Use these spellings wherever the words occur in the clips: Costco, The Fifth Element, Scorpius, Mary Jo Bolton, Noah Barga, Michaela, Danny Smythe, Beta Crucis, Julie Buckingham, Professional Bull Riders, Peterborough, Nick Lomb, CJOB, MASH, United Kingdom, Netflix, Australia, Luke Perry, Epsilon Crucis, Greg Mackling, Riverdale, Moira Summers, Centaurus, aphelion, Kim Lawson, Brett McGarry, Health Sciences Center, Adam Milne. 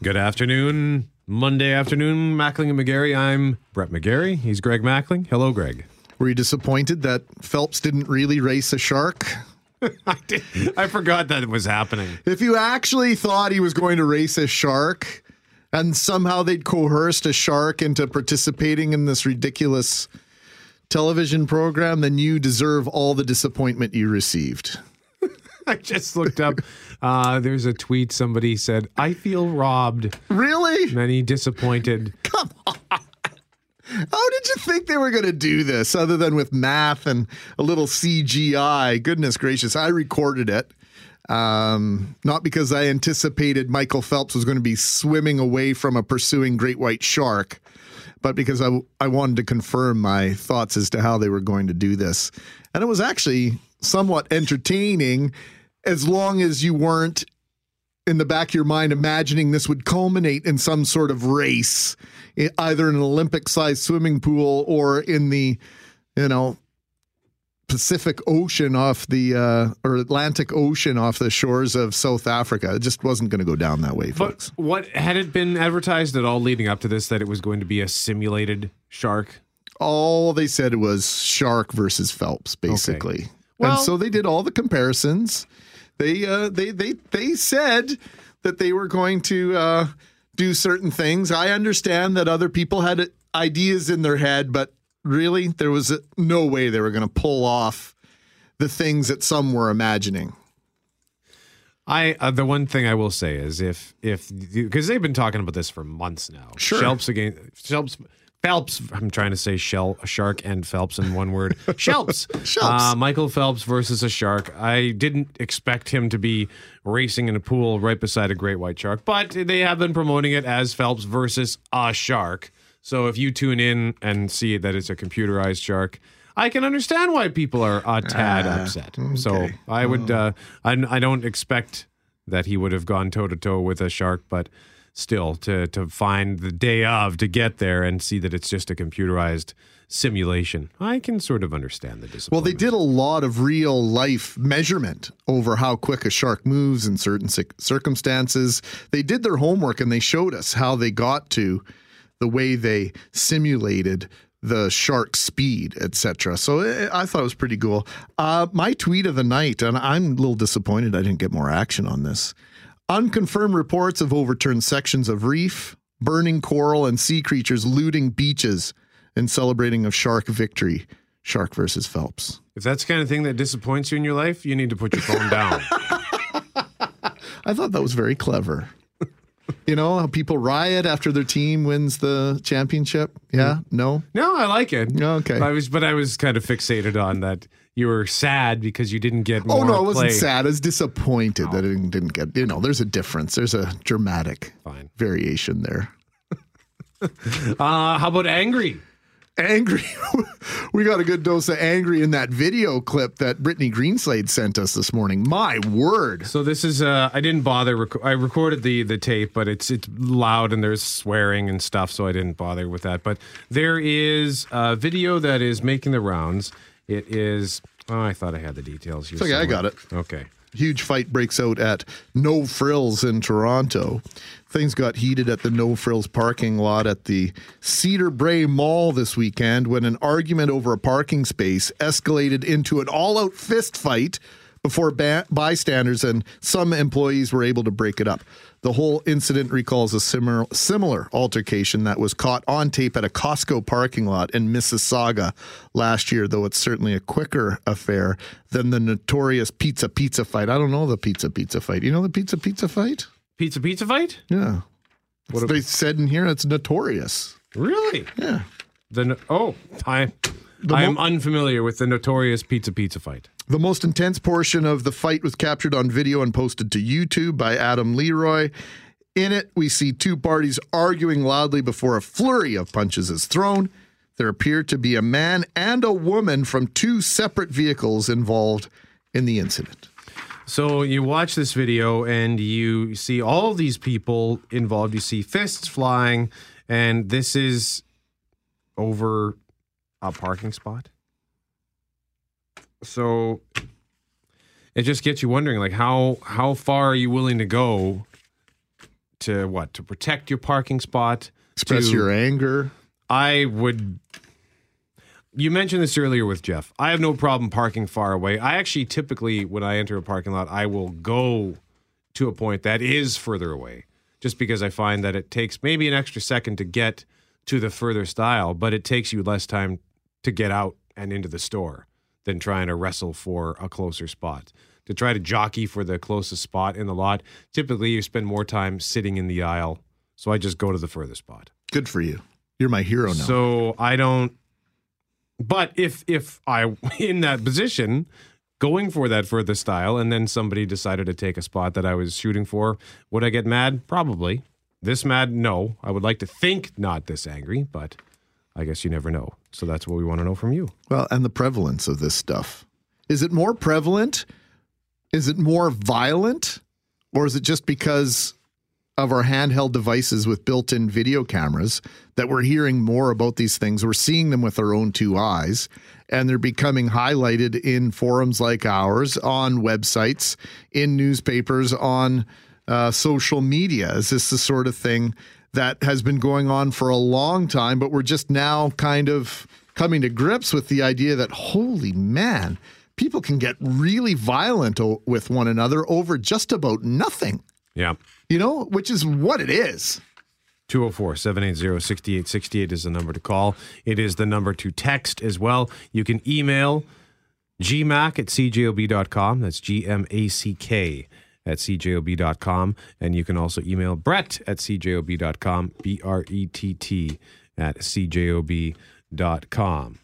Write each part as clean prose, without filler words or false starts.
Good afternoon, Monday afternoon, Mackling and McGarry. I'm Brett McGarry. He's Greg Mackling. Hello, Greg. Were you disappointed that Phelps didn't really race a shark? I forgot that it was happening. If you actually thought he was going to race a shark and somehow they'd coerced a shark into participating in this ridiculous television program, then you deserve all the disappointment you received. I just looked up. There's a tweet. Somebody said, "I feel robbed." Really? Many disappointed. Come on. How did you think they were going to do this other than with math and a little CGI? Goodness gracious. I recorded it. Not because I anticipated Michael Phelps was going to be swimming away from a pursuing great white shark, but because I wanted to confirm my thoughts as to how they were going to do this. And it was actually somewhat entertaining as long as you weren't in the back of your mind imagining this would culminate in some sort of race, either in an Olympic-sized swimming pool or in the, Pacific Ocean off the, or Atlantic Ocean off the shores of South Africa. It just wasn't going to go down that way, folks. But what, had it been advertised at all leading up to this, that it was going to be a simulated shark? All they said was shark versus Phelps, basically. Okay. Well, and so they did all the comparisons. They said that they were going to do certain things. I understand that other people had ideas in their head, but really, there was no way they were going to pull off the things that some were imagining. The one thing I will say is if because they've been talking about this for months now. Sure. Phelps. I'm trying to say shark and Phelps in one word. Phelps. Michael Phelps versus a shark. I didn't expect him to be racing in a pool right beside a great white shark, but they have been promoting it as Phelps versus a shark. So if you tune in and see that it's a computerized shark, I can understand why people are a tad upset. Okay. So I would, I don't expect that he would have gone toe to toe with a shark, but still, to find the day of, to get there and see that it's just a computerized simulation, I can sort of understand the disappointment. Well, they did a lot of real-life measurement over how quick a shark moves in certain circumstances. They did their homework, and they showed us how they got to the way they simulated the shark speed, etc. So I thought it was pretty cool. My tweet of the night, and I'm a little disappointed I didn't get more action on this, unconfirmed reports of overturned sections of reef, burning coral, and sea creatures looting beaches in celebration of shark victory. Shark versus Phelps. If that's the kind of thing that disappoints you in your life, you need to put your phone down. I thought that was very clever. You know, how people riot after their team wins the championship? Yeah? No? No, I like it. Okay. I was kind of fixated on that. You were sad because you didn't get more. Oh, no, I wasn't sad. I was disappointed that I didn't get, there's a difference. There's a dramatic variation there. How about angry? Angry. We got a good dose of angry in that video clip that Brittany Greenslade sent us this morning. My word. So this is, I didn't bother. I recorded the tape, but it's loud and there's swearing and stuff, so I didn't bother with that. But there is a video that is making the rounds. It is, I thought I had the details. It's okay, somewhere. I got it. Okay. Huge fight breaks out at No Frills in Toronto. Things got heated at the No Frills parking lot at the Cedar Bray Mall this weekend when an argument over a parking space escalated into an all-out fist fight before bystanders and some employees were able to break it up. The whole incident recalls a similar altercation that was caught on tape at a Costco parking lot in Mississauga last year, though it's certainly a quicker affair than the notorious pizza fight. I don't know the pizza fight. You know the pizza fight? Pizza fight? Yeah. What they said in here, it's notorious. Really? Yeah. I am unfamiliar with the notorious pizza fight. The most intense portion of the fight was captured on video and posted to YouTube by Adam Leroy. In it, we see two parties arguing loudly before a flurry of punches is thrown. There appear to be a man and a woman from two separate vehicles involved in the incident. So you watch this video and you see all these people involved. You see fists flying, and this is over a parking spot. So it just gets you wondering, like, how far are you willing to go to protect your parking spot. Express your anger. I would... You mentioned this earlier with Jeff. I have no problem parking far away. I actually typically, when I enter a parking lot, I will go to a point that is further away, just because I find that it takes maybe an extra second to get to the furthest aisle, but it takes you less time to get out and into the store than trying to wrestle for a closer spot. To try to jockey for the closest spot in the lot, typically you spend more time sitting in the aisle, so I just go to the furthest spot. Good for you. You're my hero now. So I don't... But if I, in that position, going for that furthest aisle, and then somebody decided to take a spot that I was shooting for, would I get mad? Probably. This mad? No. I would like to think not this angry, but I guess you never know. So that's what we want to know from you. Well, and the prevalence of this stuff. Is it more prevalent? Is it more violent? Or is it just because of our handheld devices with built-in video cameras that we're hearing more about these things? We're seeing them with our own two eyes, and they're becoming highlighted in forums like ours, on websites, in newspapers, on social media. Is this the sort of thing that has been going on for a long time, but we're just now kind of coming to grips with the idea that, holy man, people can get really violent with one another over just about nothing. Yeah. You know, which is what it is. 204-780-6868 is the number to call. It is the number to text as well. You can email gmac@cjob.com. That's GMACK@cjob.com. And you can also email Brett@cjob.com, BRETT@cjob.com.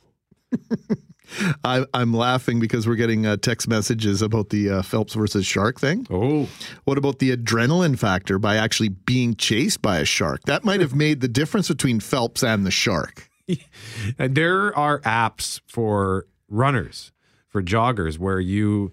I'm laughing because we're getting text messages about the Phelps versus shark thing. Oh, what about the adrenaline factor by actually being chased by a shark? That might have made the difference between Phelps and the shark. There are apps for runners, for joggers, where you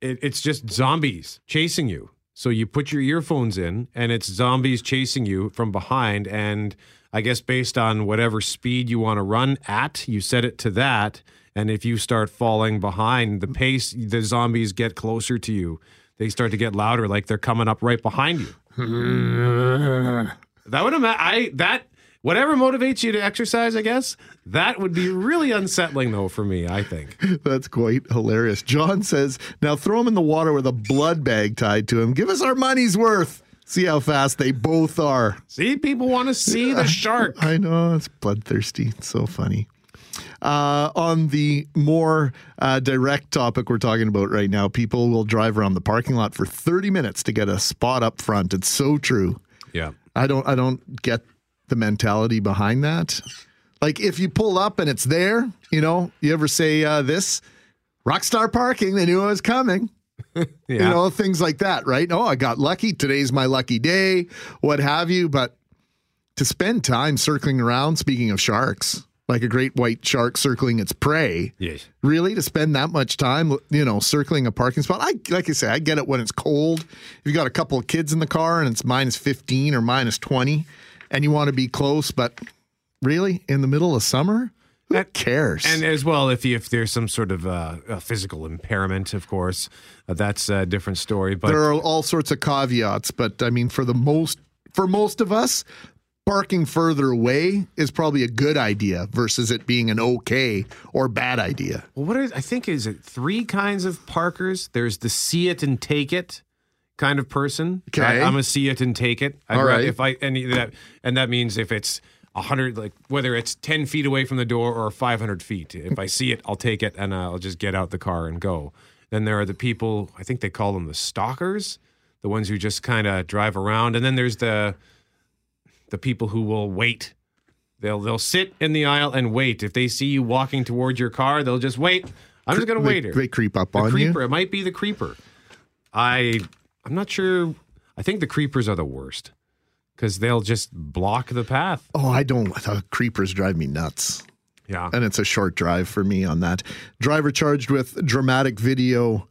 it's just zombies chasing you. So you put your earphones in and it's zombies chasing you from behind, and I guess based on whatever speed you want to run at, you set it to that, and if you start falling behind the pace, the zombies get closer to you. They start to get louder, like they're coming up right behind you. Whatever motivates you to exercise, I guess, that would be really unsettling, though, for me, I think. That's quite hilarious. John says, now throw him in the water with a blood bag tied to him. Give us our money's worth. See how fast they both are. See, people want to see the shark. I know, it's bloodthirsty. It's so funny. On the more direct topic we're talking about right now, people will drive around the parking lot for 30 minutes to get a spot up front. It's so true. Yeah. I don't get the mentality behind that. Like, if you pull up and it's there, you know, you ever say this? Rockstar parking, they knew I was coming. Yeah. You know, things like that, right? Oh, I got lucky. Today's my lucky day, what have you. But to spend time circling around, speaking of sharks, like a great white shark circling its prey, yes. Really, to spend that much time, you know, circling a parking spot, I get it when it's cold. If you got a couple of kids in the car and it's minus 15 or minus 20 and you want to be close, but really, in the middle of summer? Who cares? And as well, if there's some sort of a physical impairment, of course, that's a different story. But there are all sorts of caveats. But I mean, for most of us, parking further away is probably a good idea versus it being an okay or bad idea. Well, is it three kinds of parkers? There's the see it and take it kind of person. Okay, I'm a see it and take it. That means if it's 100, like whether it's 10 feet away from the door or 500 feet. If I see it, I'll take it and I'll just get out the car and go. Then there are the people, I think they call them the stalkers, the ones who just kind of drive around. And then there's the people who will wait. They'll sit in the aisle and wait. If they see you walking toward your car, they'll just wait. I'm just going to wait here. They creep up on you. It might be the creeper. I'm not sure. I think the creepers are the worst. Because they'll just block the path. Oh, I don't. Creepers drive me nuts. Yeah. And it's a short drive for me on that. Driver charged after dramatic video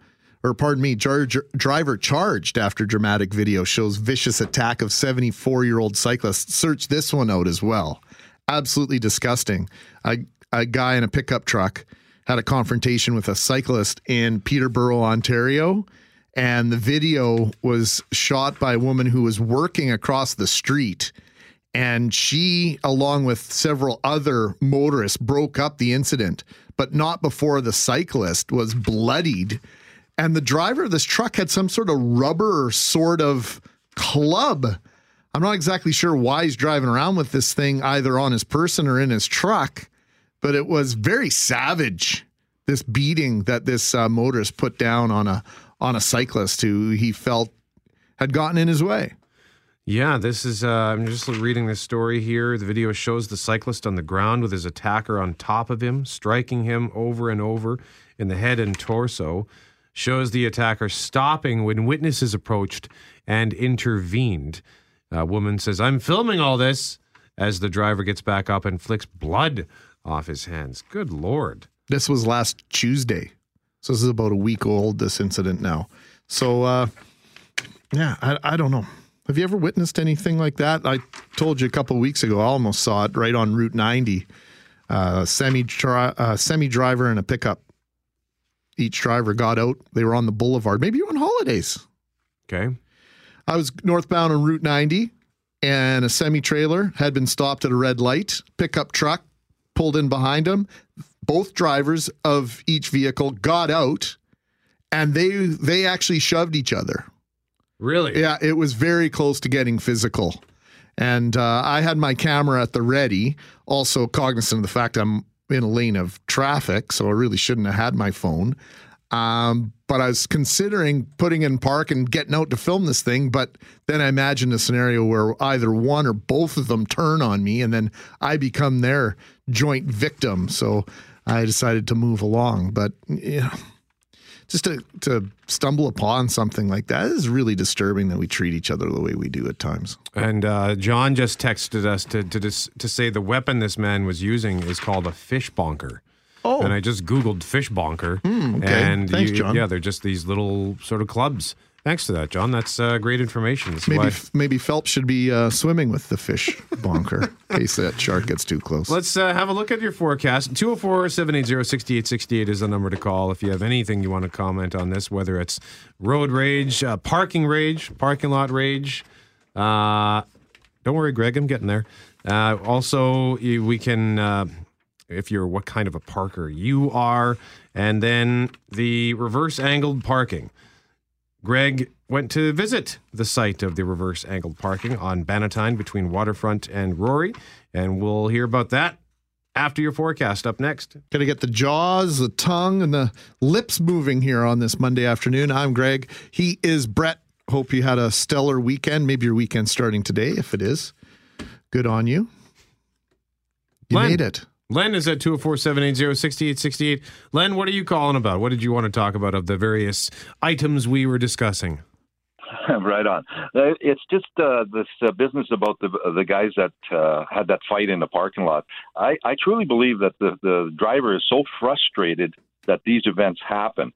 shows vicious attack of 74-year-old cyclist. Search this one out as well. Absolutely disgusting. A guy in a pickup truck had a confrontation with a cyclist in Peterborough, Ontario. And the video was shot by a woman who was working across the street. And she, along with several other motorists, broke up the incident, but not before the cyclist was bloodied. And the driver of this truck had some sort of rubber sort of club. I'm not exactly sure why he's driving around with this thing, either on his person or in his truck, but it was very savage, this beating that this motorist put down on a cyclist who he felt had gotten in his way. Yeah, this is, I'm just reading this story here. The video shows the cyclist on the ground with his attacker on top of him, striking him over and over in the head and torso. Shows the attacker stopping when witnesses approached and intervened. A woman says, "I'm filming all this," as the driver gets back up and flicks blood off his hands. Good Lord. This was last Tuesday. So this is about a week old, this incident now. So, yeah, I don't know. Have you ever witnessed anything like that? I told you a couple of weeks ago, I almost saw it right on Route 90. Semi-driver and a pickup. Each driver got out. They were on the boulevard. Maybe you're on holidays. Okay. I was northbound on Route 90, and a semi-trailer had been stopped at a red light. Pickup truck pulled in behind them. Both drivers of each vehicle got out, and they actually shoved each other. Really? Yeah, it was very close to getting physical. And I had my camera at the ready, also cognizant of the fact I'm in a lane of traffic, so I really shouldn't have had my phone. But I was considering putting it in park and getting out to film this thing, but then I imagined a scenario where either one or both of them turn on me, and then I become their joint victim. So I decided to move along, but yeah. Just to stumble upon something like that is really disturbing that we treat each other the way we do at times. And John just texted us to say the weapon this man was using is called a fish bonker. Oh. And I just Googled fish bonker. Okay. And thanks, John. Yeah, they're just these little sort of clubs. Thanks to that, John. That's great information. Maybe Phelps should be swimming with the fish bonker in case that shark gets too close. Let's have a look at your forecast. 204-780-6868 is the number to call if you have anything you want to comment on this, whether it's road rage, parking rage, parking lot rage. Don't worry, Greg, I'm getting there. Also, we can... if you're what kind of a parker you are. And then the reverse-angled parking. Greg went to visit the site of the reverse-angled parking on Bannatyne between Waterfront and Rory, and we'll hear about that after your forecast up next. Going to get the jaws, the tongue, and the lips moving here on this Monday afternoon. I'm Greg. He is Brett. Hope you had a stellar weekend. Maybe your weekend's starting today, if it is. Good on you. You Len. Made it. Len is at 204-780-6868. Len, what are you calling about? What did you want to talk about of the various items we were discussing? Right on. It's just this business about the guys that had that fight in the parking lot. I truly believe that the driver is so frustrated that these events happen.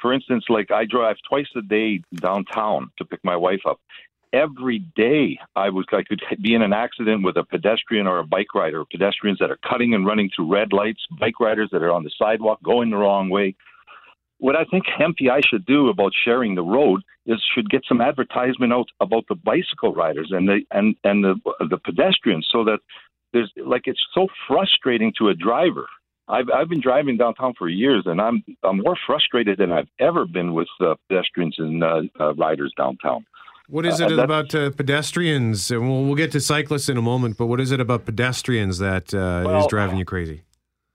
For instance, like I drive twice a day downtown to pick my wife up. Every day I could be in an accident with a pedestrian or a bike rider, pedestrians that are cutting and running through red lights, bike riders that are on the sidewalk going the wrong way. What I think MPI should do about sharing the road is should get some advertisement out about the bicycle riders and the pedestrians, so that there's it's so frustrating to a driver. I've been driving downtown for years, and I'm more frustrated than I've ever been with pedestrians and riders downtown. What is it about pedestrians? And we'll get to cyclists in a moment, but what is it about pedestrians that is driving you crazy?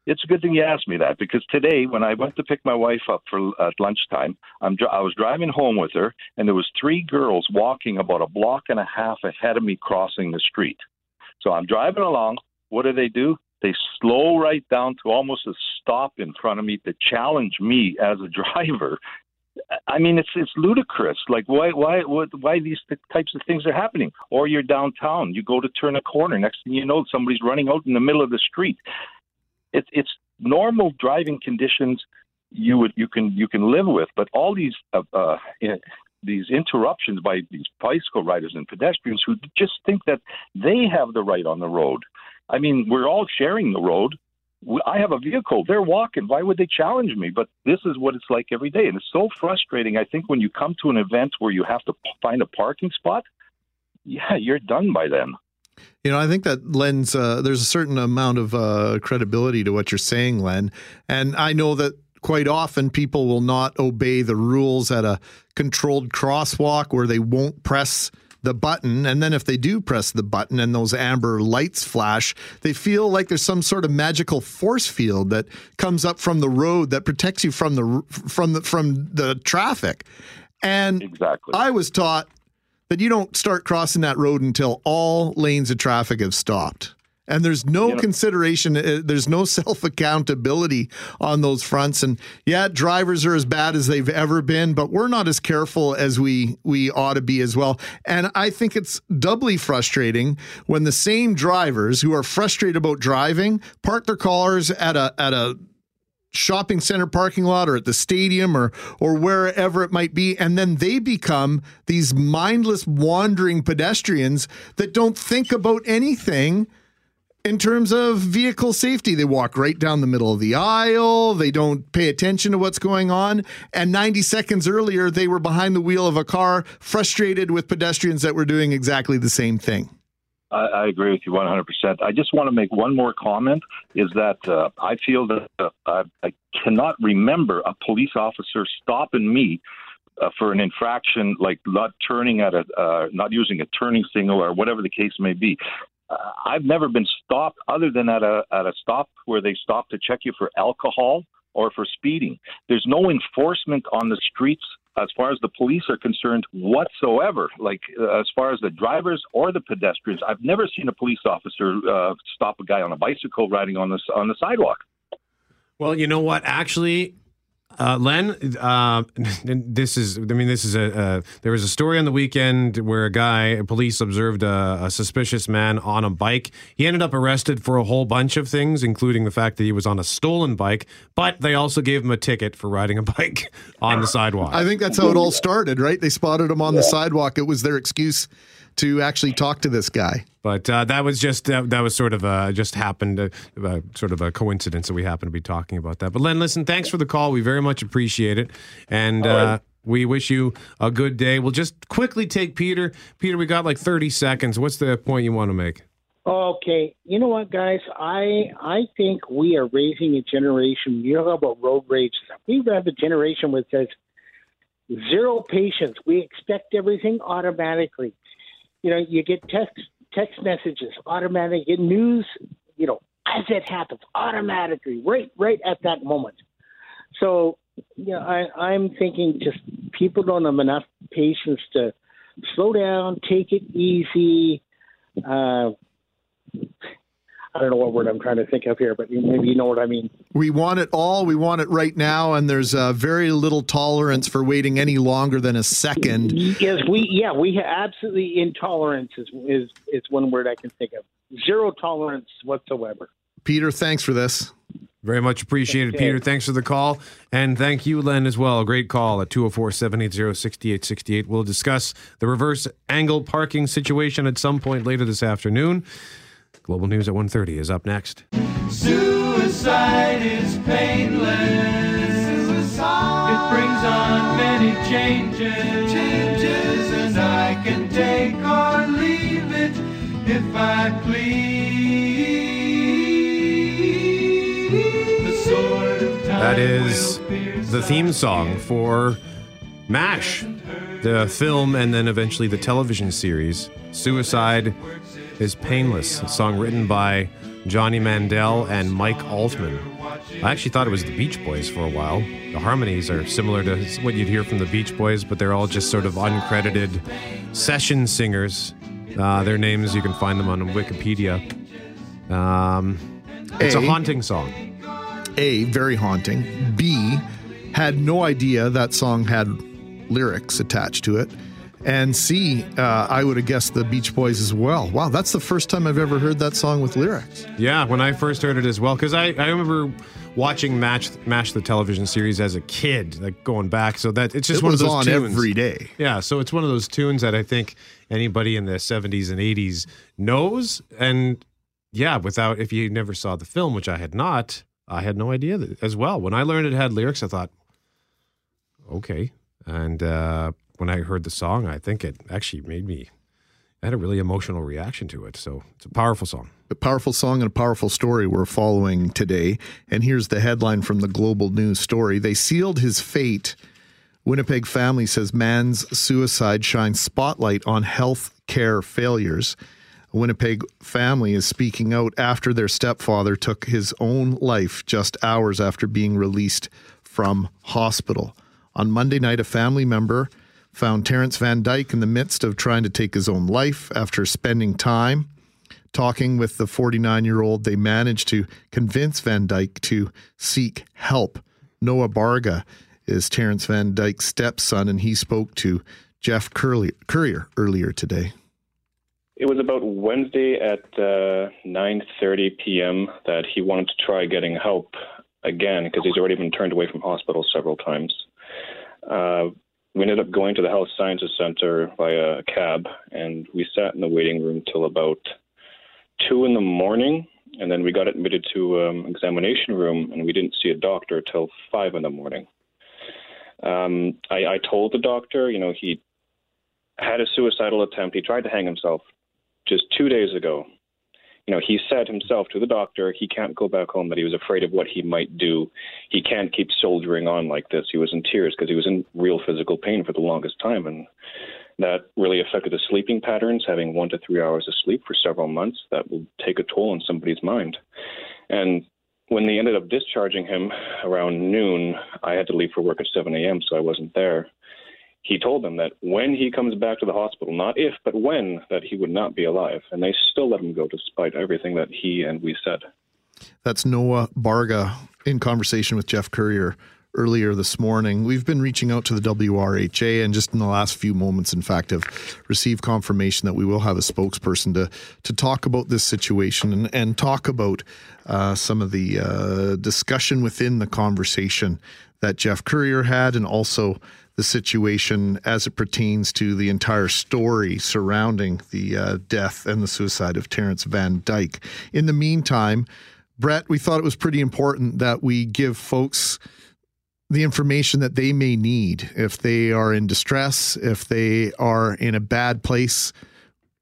It's a good thing you asked me that, because today when I went to pick my wife up for lunchtime, I was driving home with her, and there was three girls walking about a block and a half ahead of me crossing the street. So I'm driving along. What do? They slow right down to almost a stop in front of me to challenge me as a driver. I mean, it's ludicrous. Like, why these types of things are happening? Or you're downtown, you go to turn a corner, next thing you know, somebody's running out in the middle of the street. It's normal driving conditions you can live with, but all these interruptions by these bicycle riders and pedestrians who just think that they have the right on the road. I mean, we're all sharing the road. I have a vehicle. They're walking. Why would they challenge me? But this is what it's like every day. And it's so frustrating. I think when you come to an event where you have to find a parking spot, yeah, you're done by then. You know, I think that lends, there's a certain amount of credibility to what you're saying, Len. And I know that quite often people will not obey the rules at a controlled crosswalk where they won't press the button, and then if they do press the button and those amber lights flash, they feel like there's some sort of magical force field that comes up from the road that protects you from the traffic. And exactly. I was taught that you don't start crossing that road until all lanes of traffic have stopped. And there's no consideration, there's no self-accountability on those fronts. And yeah, drivers are as bad as they've ever been, but we're not as careful as we ought to be as well. And I think it's doubly frustrating when the same drivers who are frustrated about driving park their cars at a shopping center parking lot or at the stadium or wherever it might be. And then they become these mindless wandering pedestrians that don't think about anything in terms of vehicle safety. They walk right down the middle of the aisle. They don't pay attention to what's going on. And 90 seconds earlier, they were behind the wheel of a car, frustrated with pedestrians that were doing exactly the same thing. I agree with you 100%. I just want to make one more comment, is that I feel that I cannot remember a police officer stopping me for an infraction, like not turning at not using a turning signal or whatever the case may be. I've never been stopped other than at a stop where they stop to check you for alcohol or for speeding. There's no enforcement on the streets as far as the police are concerned whatsoever, like as far as the drivers or the pedestrians. I've never seen a police officer stop a guy on a bicycle riding on the sidewalk. Well, you know what? Actually, Len, there was a story on the weekend where police observed a suspicious man on a bike. He ended up arrested for a whole bunch of things, including the fact that he was on a stolen bike, but they also gave him a ticket for riding a bike on the sidewalk. I think that's how it all started, right? They spotted him on the sidewalk. It was their excuse to actually talk to this guy. But that was sort of a coincidence that we happen to be talking about that. But Len, listen, thanks for the call. We very much appreciate it. And we wish you a good day. We'll just quickly take Peter. Peter, we got like 30 seconds. What's the point you want to make? Okay. You know what, guys? I think we are raising a generation. You know about road rage. We have a generation which says zero patience. We expect everything automatically. You know, you get text messages, automatic news, you know, as it happens, automatically, right at that moment. So, you know, I'm thinking just people don't have enough patience to slow down, take it easy. I don't know what word I'm trying to think of here, but maybe you know what I mean. We want it all. We want it right now, and there's very little tolerance for waiting any longer than a second. Yes, we absolutely intolerance is one word I can think of. Zero tolerance whatsoever. Peter, thanks for this. Very much appreciated, Peter. Thanks for the call. And thank you, Len, as well. Great call at 204-780-6868. We'll discuss the reverse angle parking situation at some point later this afternoon. Global News at 1:30 is up next. Suicide is painless. Suicide. It brings on many changes, and I can take or leave it if I please. The sword of time. That is the theme song for MASH, the film, and then eventually the television series. Suicide is Painless, a song written by Johnny Mandel and Mike Altman. I actually thought it was the Beach Boys for a while. The harmonies are similar to what you'd hear from the Beach Boys, but they're all just sort of uncredited session singers. Their names, you can find them on Wikipedia. It's a haunting song. A, very haunting. B, had no idea that song had lyrics attached to it. And C, I would have guessed the Beach Boys as well. Wow, that's the first time I've ever heard that song with lyrics. Yeah, when I first heard it as well, because I remember watching MASH the television series as a kid, like going back. So that it's just one of those tunes. It was on every day. Yeah, so it's one of those tunes that I think anybody in the 70s and 80s knows, and yeah, without, if you never saw the film, which I had not, I had no idea that, as well. When I learned it had lyrics, I thought, okay. And when I heard the song, I think it actually made me, I had a really emotional reaction to it. So it's a powerful song. A powerful song and a powerful story we're following today. And here's the headline from the Global News story. They sealed his fate. Winnipeg family says man's suicide shines spotlight on health care failures. A Winnipeg family is speaking out after their stepfather took his own life just hours after being released from hospital. On Monday night, a family member found Terrence Van Dyke in the midst of trying to take his own life. After spending time talking with the 49-year-old, they managed to convince Van Dyke to seek help. Noah Barga is Terrence Van Dyke's stepson, and he spoke to Jeff Currier earlier today. It was about Wednesday at 9:30 p.m. that he wanted to try getting help again because he's already been turned away from hospital several times. We ended up going to the Health Sciences Center via a cab, and we sat in the waiting room till about 2 in the morning, and then we got admitted to examination room, and we didn't see a doctor till 5 in the morning. I told the doctor, you know, he had a suicidal attempt. He tried to hang himself just 2 days ago. You know, he said himself to the doctor he can't go back home, that he was afraid of what he might do. He can't keep soldiering on like this. He was in tears because he was in real physical pain for the longest time, and that really affected his sleeping patterns, having 1 to 3 hours of sleep for several months. That will take a toll on somebody's mind. And when they ended up discharging him around noon, I had to leave for work at 7 a.m., so I wasn't there. He told them that when he comes back to the hospital, not if, but when, that he would not be alive. And they still let him go despite everything that he and we said. That's Noah Barga in conversation with Jeff Currier earlier this morning. We've been reaching out to the WRHA, and just in the last few moments, in fact, have received confirmation that we will have a spokesperson to talk about this situation and talk about some of the discussion within the conversation that Jeff Currier had, and also the situation as it pertains to the entire story surrounding the death and the suicide of Terrence Van Dyke. In the meantime, Brett, we thought it was pretty important that we give folks the information that they may need if they are in distress, if they are in a bad place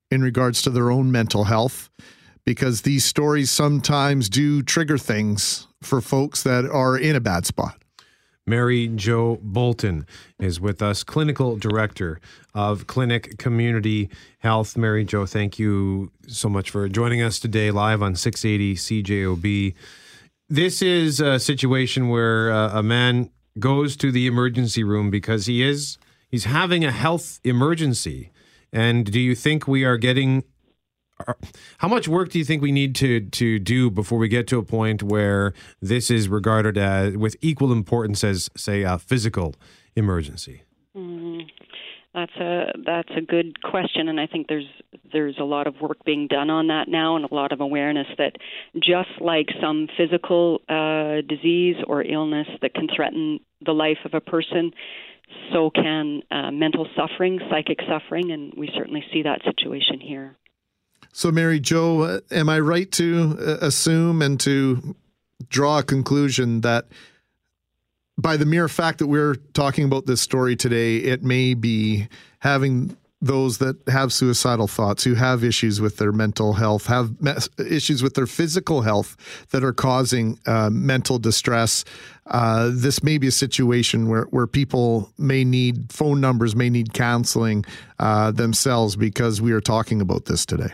in regards to their own mental health, because these stories sometimes do trigger things for folks that are in a bad spot. Mary Jo Bolton is with us, Clinical Director of Clinic Community Health. Mary Jo, thank you so much for joining us today live on 680 CJOB. This is a situation where a man goes to the emergency room because he's having a health emergency. And do you think we are getting, how much work do you think we need to do before we get to a point where this is regarded as with equal importance as, say, a physical emergency? That's a good question, and I think there's a lot of work being done on that now, and a lot of awareness that just like some physical disease or illness that can threaten the life of a person, so can mental suffering, psychic suffering, and we certainly see that situation here. So, Mary Jo, am I right to assume and to draw a conclusion that by the mere fact that we're talking about this story today, it may be having those that have suicidal thoughts, who have issues with their mental health, have issues with their physical health that are causing mental distress. This may be a situation where people may need phone numbers, may need counseling themselves, because we are talking about this today.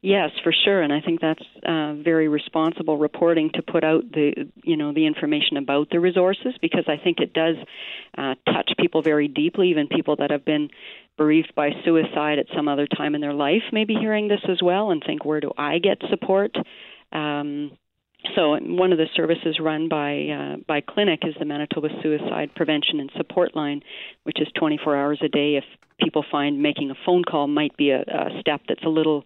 Yes, for sure, and I think that's very responsible reporting to put out the information about the resources, because I think it does touch people very deeply, even people that have been bereaved by suicide at some other time in their life may be hearing this as well and think, where do I get support? So one of the services run by Clinic is the Manitoba Suicide Prevention and Support Line, which is 24 hours a day. If people find making a phone call might be a step that's a little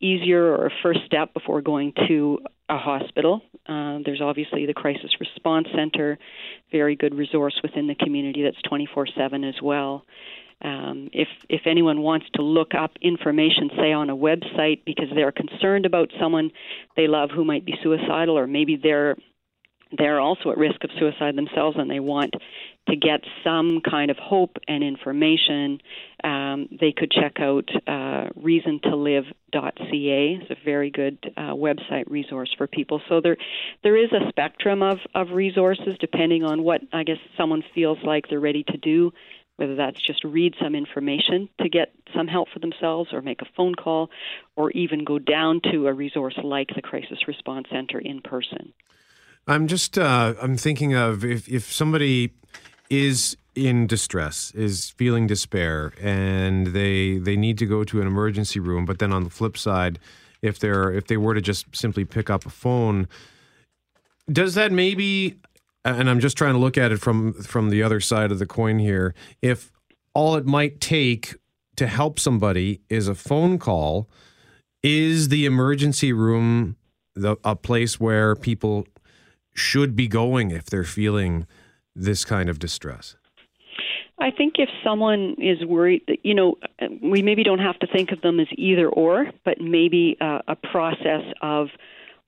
easier, or a first step before going to a hospital. There's obviously the Crisis Response Center, very good resource within the community that's 24/7 as well. If anyone wants to look up information, say on a website, because they're concerned about someone they love who might be suicidal, or maybe they're also at risk of suicide themselves and they want to get some kind of hope and information, they could check out reasontolive.ca. It's a very good website resource for people. So there is a spectrum of resources depending on what, I guess, someone feels like they're ready to do, whether that's just read some information to get some help for themselves, or make a phone call, or even go down to a resource like the Crisis Response Center in person. I'm just I'm thinking of if somebody is in distress, is feeling despair, and they need to go to an emergency room. But then on the flip side, if they were to just simply pick up a phone, does that maybe? And I'm just trying to look at it from the other side of the coin here. If all it might take to help somebody is a phone call, is the emergency room a place where people should be going if they're feeling this kind of distress? I think if someone is worried, you know, we maybe don't have to think of them as either or, but maybe a process of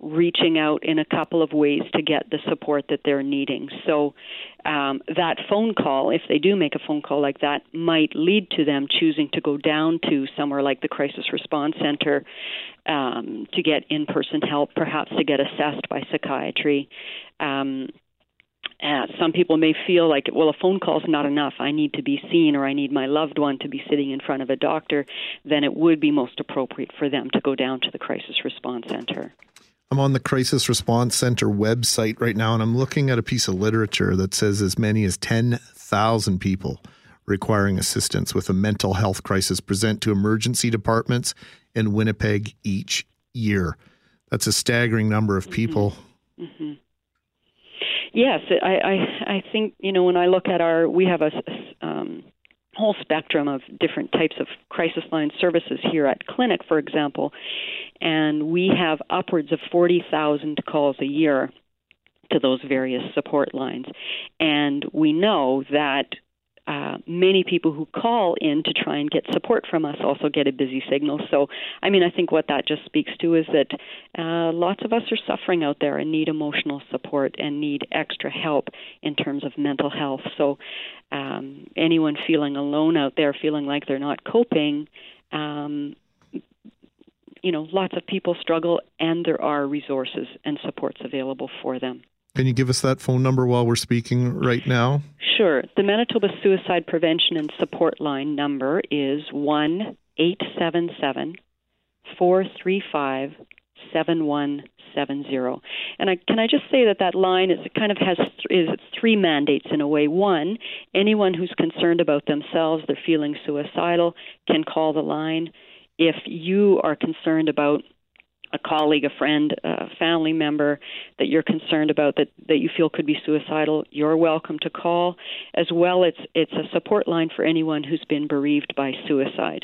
reaching out in a couple of ways to get the support that they're needing. So that phone call, if they do make a phone call like that, might lead to them choosing to go down to somewhere like the Crisis Response Center to get in-person help, perhaps to get assessed by psychiatry. Some people may feel like, well, a phone call is not enough. I need to be seen, or I need my loved one to be sitting in front of a doctor. Then it would be most appropriate for them to go down to the Crisis Response Center. I'm on the Crisis Response Center website right now, and I'm looking at a piece of literature that says as many as 10,000 people requiring assistance with a mental health crisis present to emergency departments in Winnipeg each year. That's a staggering number of people. Mm-hmm. Mm-hmm. Yes, I think, you know, when I look at we have a whole spectrum of different types of crisis line services here at Clinic, for example, and we have upwards of 40,000 calls a year to those various support lines. And we know that many people who call in to try and get support from us also get a busy signal. So, I mean, I think what that just speaks to is that lots of us are suffering out there and need emotional support and need extra help in terms of mental health. So anyone feeling alone out there, feeling like they're not coping, you know, lots of people struggle, and there are resources and supports available for them. Can you give us that phone number while we're speaking right now? Sure. The Manitoba Suicide Prevention and Support Line number is 1-877-435-7170. And can I just say that line is three mandates in a way. One, anyone who's concerned about themselves, they're feeling suicidal, can call the line. If you are concerned about a colleague, a friend, a family member that you're concerned about that you feel could be suicidal, you're welcome to call. As well, it's a support line for anyone who's been bereaved by suicide.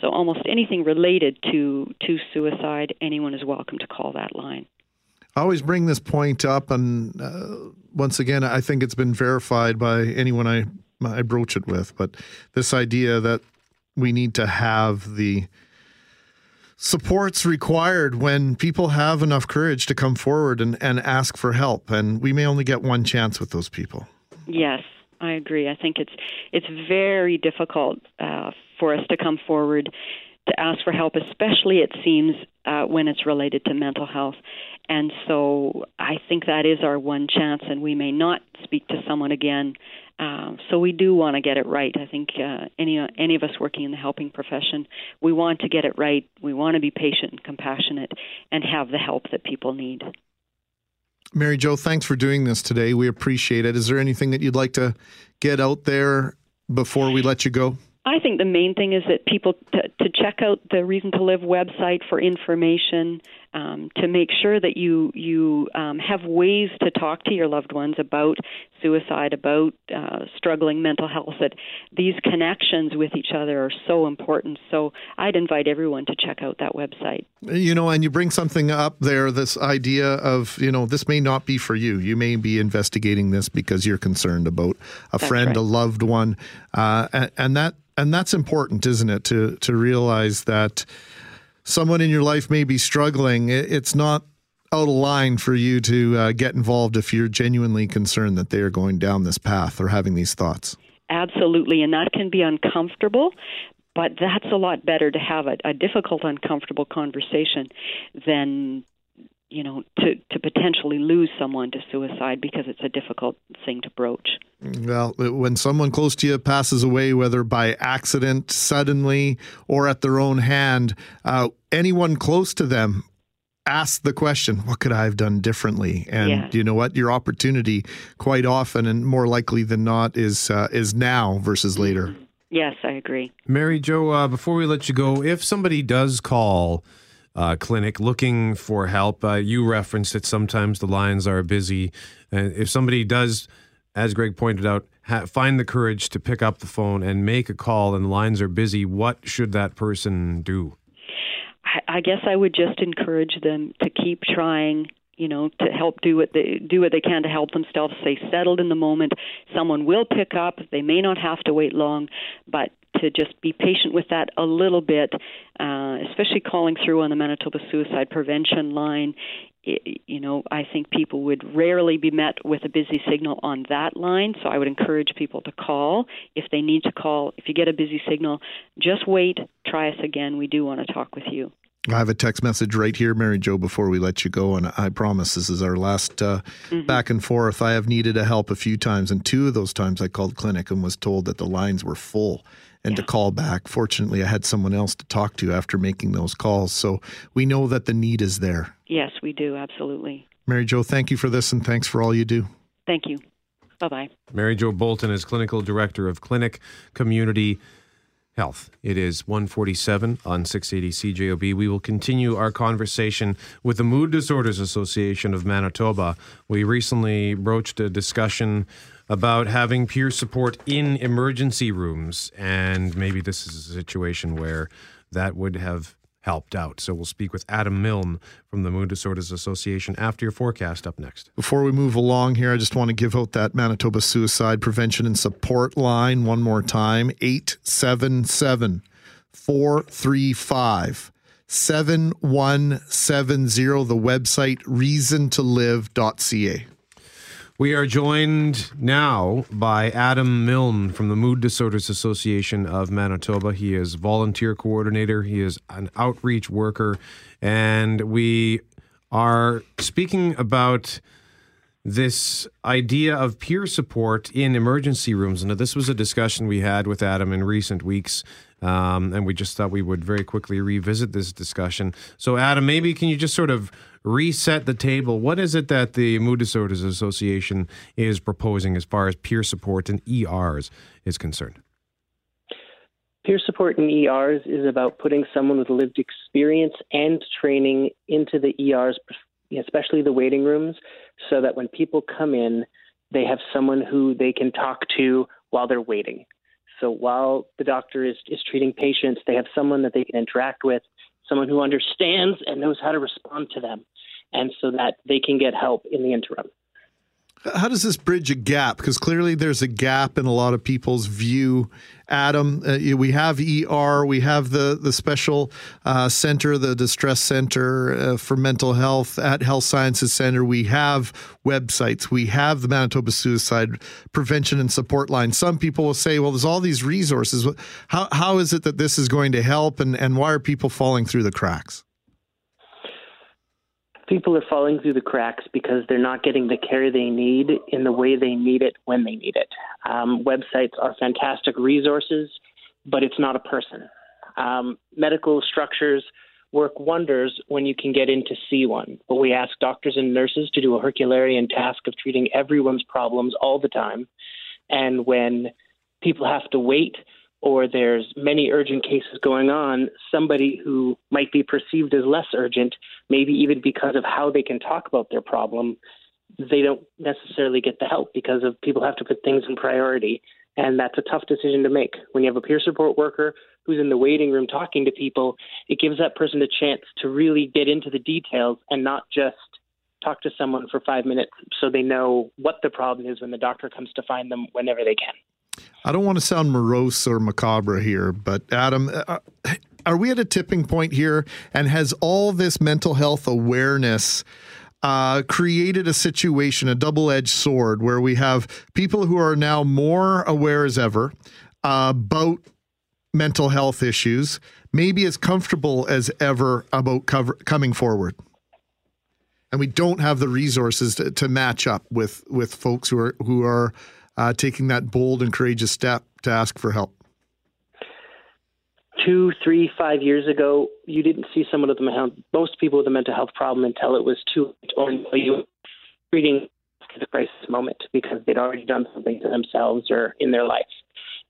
So almost anything related to suicide, anyone is welcome to call that line. I always bring this point up, and once again, I think it's been verified by anyone I broach it with, but this idea that we need to have the supports required when people have enough courage to come forward and ask for help. And we may only get one chance with those people. Yes, I agree. I think it's very difficult for us to come forward to ask for help, especially it seems when it's related to mental health. And so I think that is our one chance, and we may not speak to someone again. So we do want to get it right. I think any of us working in the helping profession, we want to get it right. We want to be patient and compassionate and have the help that people need. Mary Jo, thanks for doing this today. We appreciate it. Is there anything that you'd like to get out there before we let you go? I think the main thing is that people to check out the Reason to Live website for information, to make sure that you have ways to talk to your loved ones about suicide, about struggling mental health, that these connections with each other are so important. So I'd invite everyone to check out that website. You know, and you bring something up there, this idea of, you know, this may not be for you. You may be investigating this because you're concerned about a friend, right, a loved one, and that And that's important, isn't it? To realize that someone in your life may be struggling. It's not out of line for you to get involved if you're genuinely concerned that they are going down this path or having these thoughts. Absolutely, and that can be uncomfortable, but that's a lot better to have a difficult, uncomfortable conversation than, you know, to potentially lose someone to suicide, because it's a difficult thing to broach. Well, when someone close to you passes away, whether by accident, suddenly, or at their own hand, anyone close to them, ask the question, what could I have done differently? And you know what? Your opportunity quite often and more likely than not is now versus later. Yes, I agree. Mary Jo, before we let you go, if somebody does call clinic looking for help, you referenced that sometimes the lines are busy. And if somebody does, as Greg pointed out, find the courage to pick up the phone and make a call and the lines are busy, what should that person do? I guess I would just encourage them to keep trying, you know, to help do what they can to help themselves, stay settled in the moment. Someone will pick up. They may not have to wait long, but to just be patient with that a little bit, especially calling through on the Manitoba Suicide Prevention Line. You know, I think people would rarely be met with a busy signal on that line, so I would encourage people to call if they need to call. If you get a busy signal, just wait, try us again. We do want to talk with you. I have a text message right here, Mary Jo, before we let you go, and I promise this is our last back and forth. I have needed a help a few times, and two of those times I called clinic and was told that the lines were full and to call back. Fortunately, I had someone else to talk to after making those calls, so we know that the need is there. Yes, we do, absolutely. Mary Jo, thank you for this, and thanks for all you do. Thank you. Bye-bye. Mary Jo Bolton is Clinical Director of Clinic Community Health. It is 1:47 on 680 CJOB. We will continue our conversation with the Mood Disorders Association of Manitoba. We recently broached a discussion about having peer support in emergency rooms, and maybe this is a situation where that would have helped out. So we'll speak with Adam Milne from the Mood Disorders Association after your forecast up next. Before we move along here, I just want to give out that Manitoba Suicide Prevention and Support Line one more time, 877-435-7170. The website, reasontolive.ca. We are joined now by Adam Milne from the Mood Disorders Association of Manitoba. He is volunteer coordinator. He is an outreach worker. And we are speaking about this idea of peer support in emergency rooms. Now, this was a discussion we had with Adam in recent weeks, and we just thought we would very quickly revisit this discussion. So, Adam, maybe can you just sort of reset the table? What is it that the Mood Disorders Association is proposing as far as peer support in ERs is concerned? Peer support in ERs is about putting someone with lived experience and training into the ERs, especially the waiting rooms, so that when people come in, they have someone who they can talk to while they're waiting. So while the doctor is treating patients, they have someone that they can interact with, someone who understands and knows how to respond to them, and so that they can get help in the interim. How does this bridge a gap? Because clearly there's a gap in a lot of people's view. Adam, we have ER, we have the special center, the distress center for mental health at Health Sciences Center. We have websites. We have the Manitoba Suicide Prevention and Support Line. Some people will say, well, there's all these resources. How is it that this is going to help, and why are people falling through the cracks? People are falling through the cracks because they're not getting the care they need in the way they need it when they need it. Websites are fantastic resources, but it's not a person. Medical structures work wonders when you can get in to see one, but we ask doctors and nurses to do a Herculean task of treating everyone's problems all the time. And when people have to wait or there's many urgent cases going on, somebody who might be perceived as less urgent, maybe even because of how they can talk about their problem, they don't necessarily get the help because of people have to put things in priority. And that's a tough decision to make. When you have a peer support worker who's in the waiting room talking to people, it gives that person a chance to really get into the details and not just talk to someone for 5 minutes so they know what the problem is when the doctor comes to find them whenever they can. I don't want to sound morose or macabre here, but Adam, are we at a tipping point here? And has all this mental health awareness created a situation, a double-edged sword, where we have people who are now more aware as ever about mental health issues, maybe as comfortable as ever about coming forward? And we don't have the resources to match up with folks who are taking that bold and courageous step to ask for help. 2, 3, 5 years ago, you didn't see someone with most people with a mental health problem until it was too late, or you were treating the crisis moment because they'd already done something to themselves or in their life.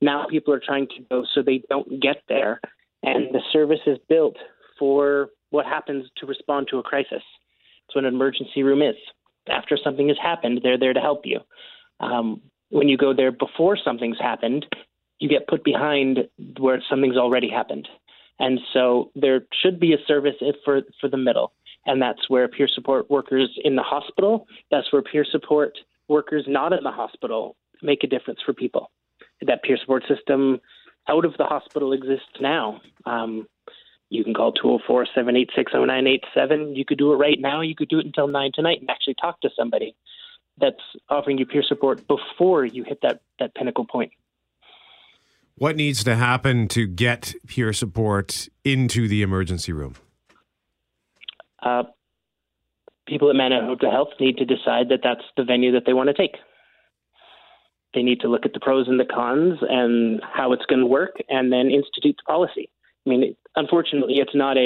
Now people are trying to go so they don't get there, and the service is built for what happens to respond to a crisis. That's what an emergency room is. After something has happened, they're there to help you. When you go there before something's happened, you get put behind where something's already happened. And so there should be a service for the middle. And that's where peer support workers in the hospital, that's where peer support workers not in the hospital make a difference for people. That peer support system out of the hospital exists now. You can call 204-786-0987. You could do it right now. You could do it until 9 tonight and actually talk to somebody that's offering you peer support before you hit that pinnacle point. What needs to happen to get peer support into the emergency room? People at Manitoba Health need to decide that that's the venue that they want to take. They need to look at the pros and the cons and how it's going to work and then institute the policy. I mean, unfortunately, it's not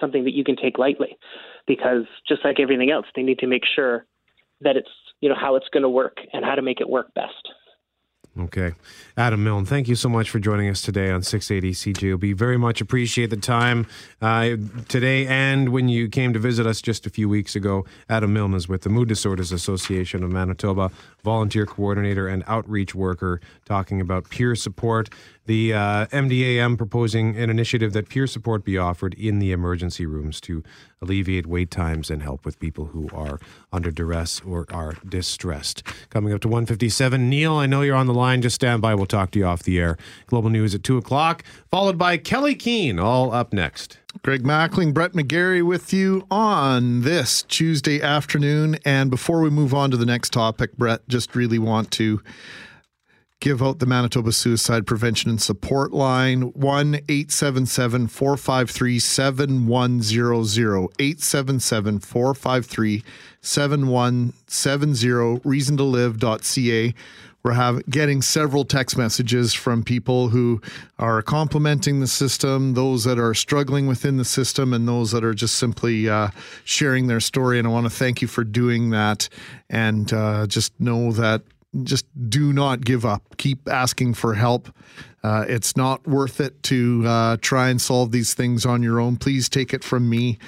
something that you can take lightly, because just like everything else, they need to make sure that it's, how it's going to work and how to make it work best. Okay. Adam Milne, thank you so much for joining us today on 680 CJOB. Very much appreciate the time today, and when you came to visit us just a few weeks ago. Adam Milne is with the Mood Disorders Association of Manitoba, volunteer coordinator and outreach worker, talking about peer support. The MDAM proposing an initiative that peer support be offered in the emergency rooms to alleviate wait times and help with people who are under duress or are distressed. Coming up to 1:57, Neil, I know you're on the line. Just stand by. We'll talk to you off the air. Global News at 2 o'clock, followed by Kelley Keehn, all up next. Greg Mackling, Brett McGarry with you on this Tuesday afternoon. And before we move on to the next topic, Brett, just really want to give out the Manitoba Suicide Prevention and Support Line, 1-877-453-7100, 877-453-7170, reasontolive.ca. We're getting several text messages from people who are complimenting the system, those that are struggling within the system, and those that are just simply sharing their story. And I want to thank you for doing that, and just know that just do not give up. Keep asking for help. It's not worth it to try and solve these things on your own. Please take it from me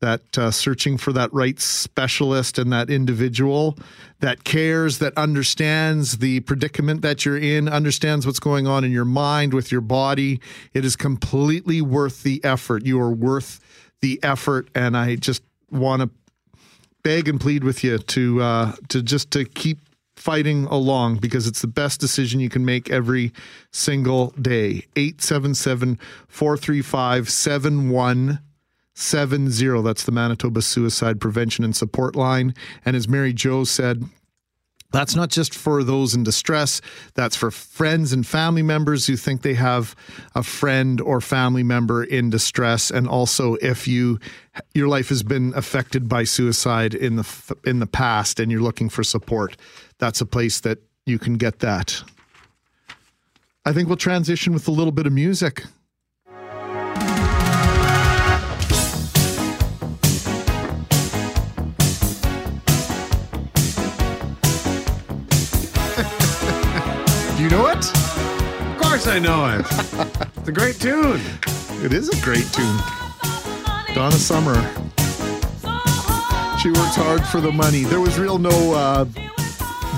that searching for that right specialist and that individual that cares, that understands the predicament that you're in, understands what's going on in your mind, with your body, it is completely worth the effort. You are worth the effort, and I just want to beg and plead with you to keep fighting along, because it's the best decision you can make every single day. 877-435-7170. That's the Manitoba Suicide Prevention and Support Line. And as Mary Jo said, that's not just for those in distress. That's for friends and family members who think they have a friend or family member in distress. And also if your life has been affected by suicide in the past and you're looking for support, that's a place that you can get that. I think we'll transition with a little bit of music. You know it? Of course I know it. It's a great tune. It is a great tune. Donna Summer. She works hard for the money. There was real no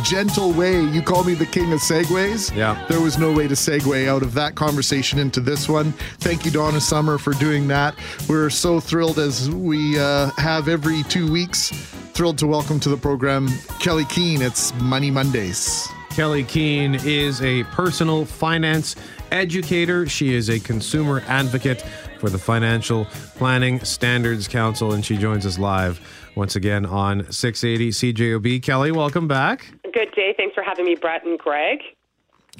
gentle way. You call me the king of segues. Yeah. There was no way to segue out of that conversation into this one. Thank you, Donna Summer, for doing that. We're so thrilled, as we have every 2 weeks, thrilled to welcome to the program Kelley Keehn. It's Money Mondays. Kelley Keehn is a personal finance educator. She is a consumer advocate for the Financial Planning Standards Council, and she joins us live once again on 680 CJOB. Kelley, welcome back. Good day. Thanks for having me, Brett and Greg.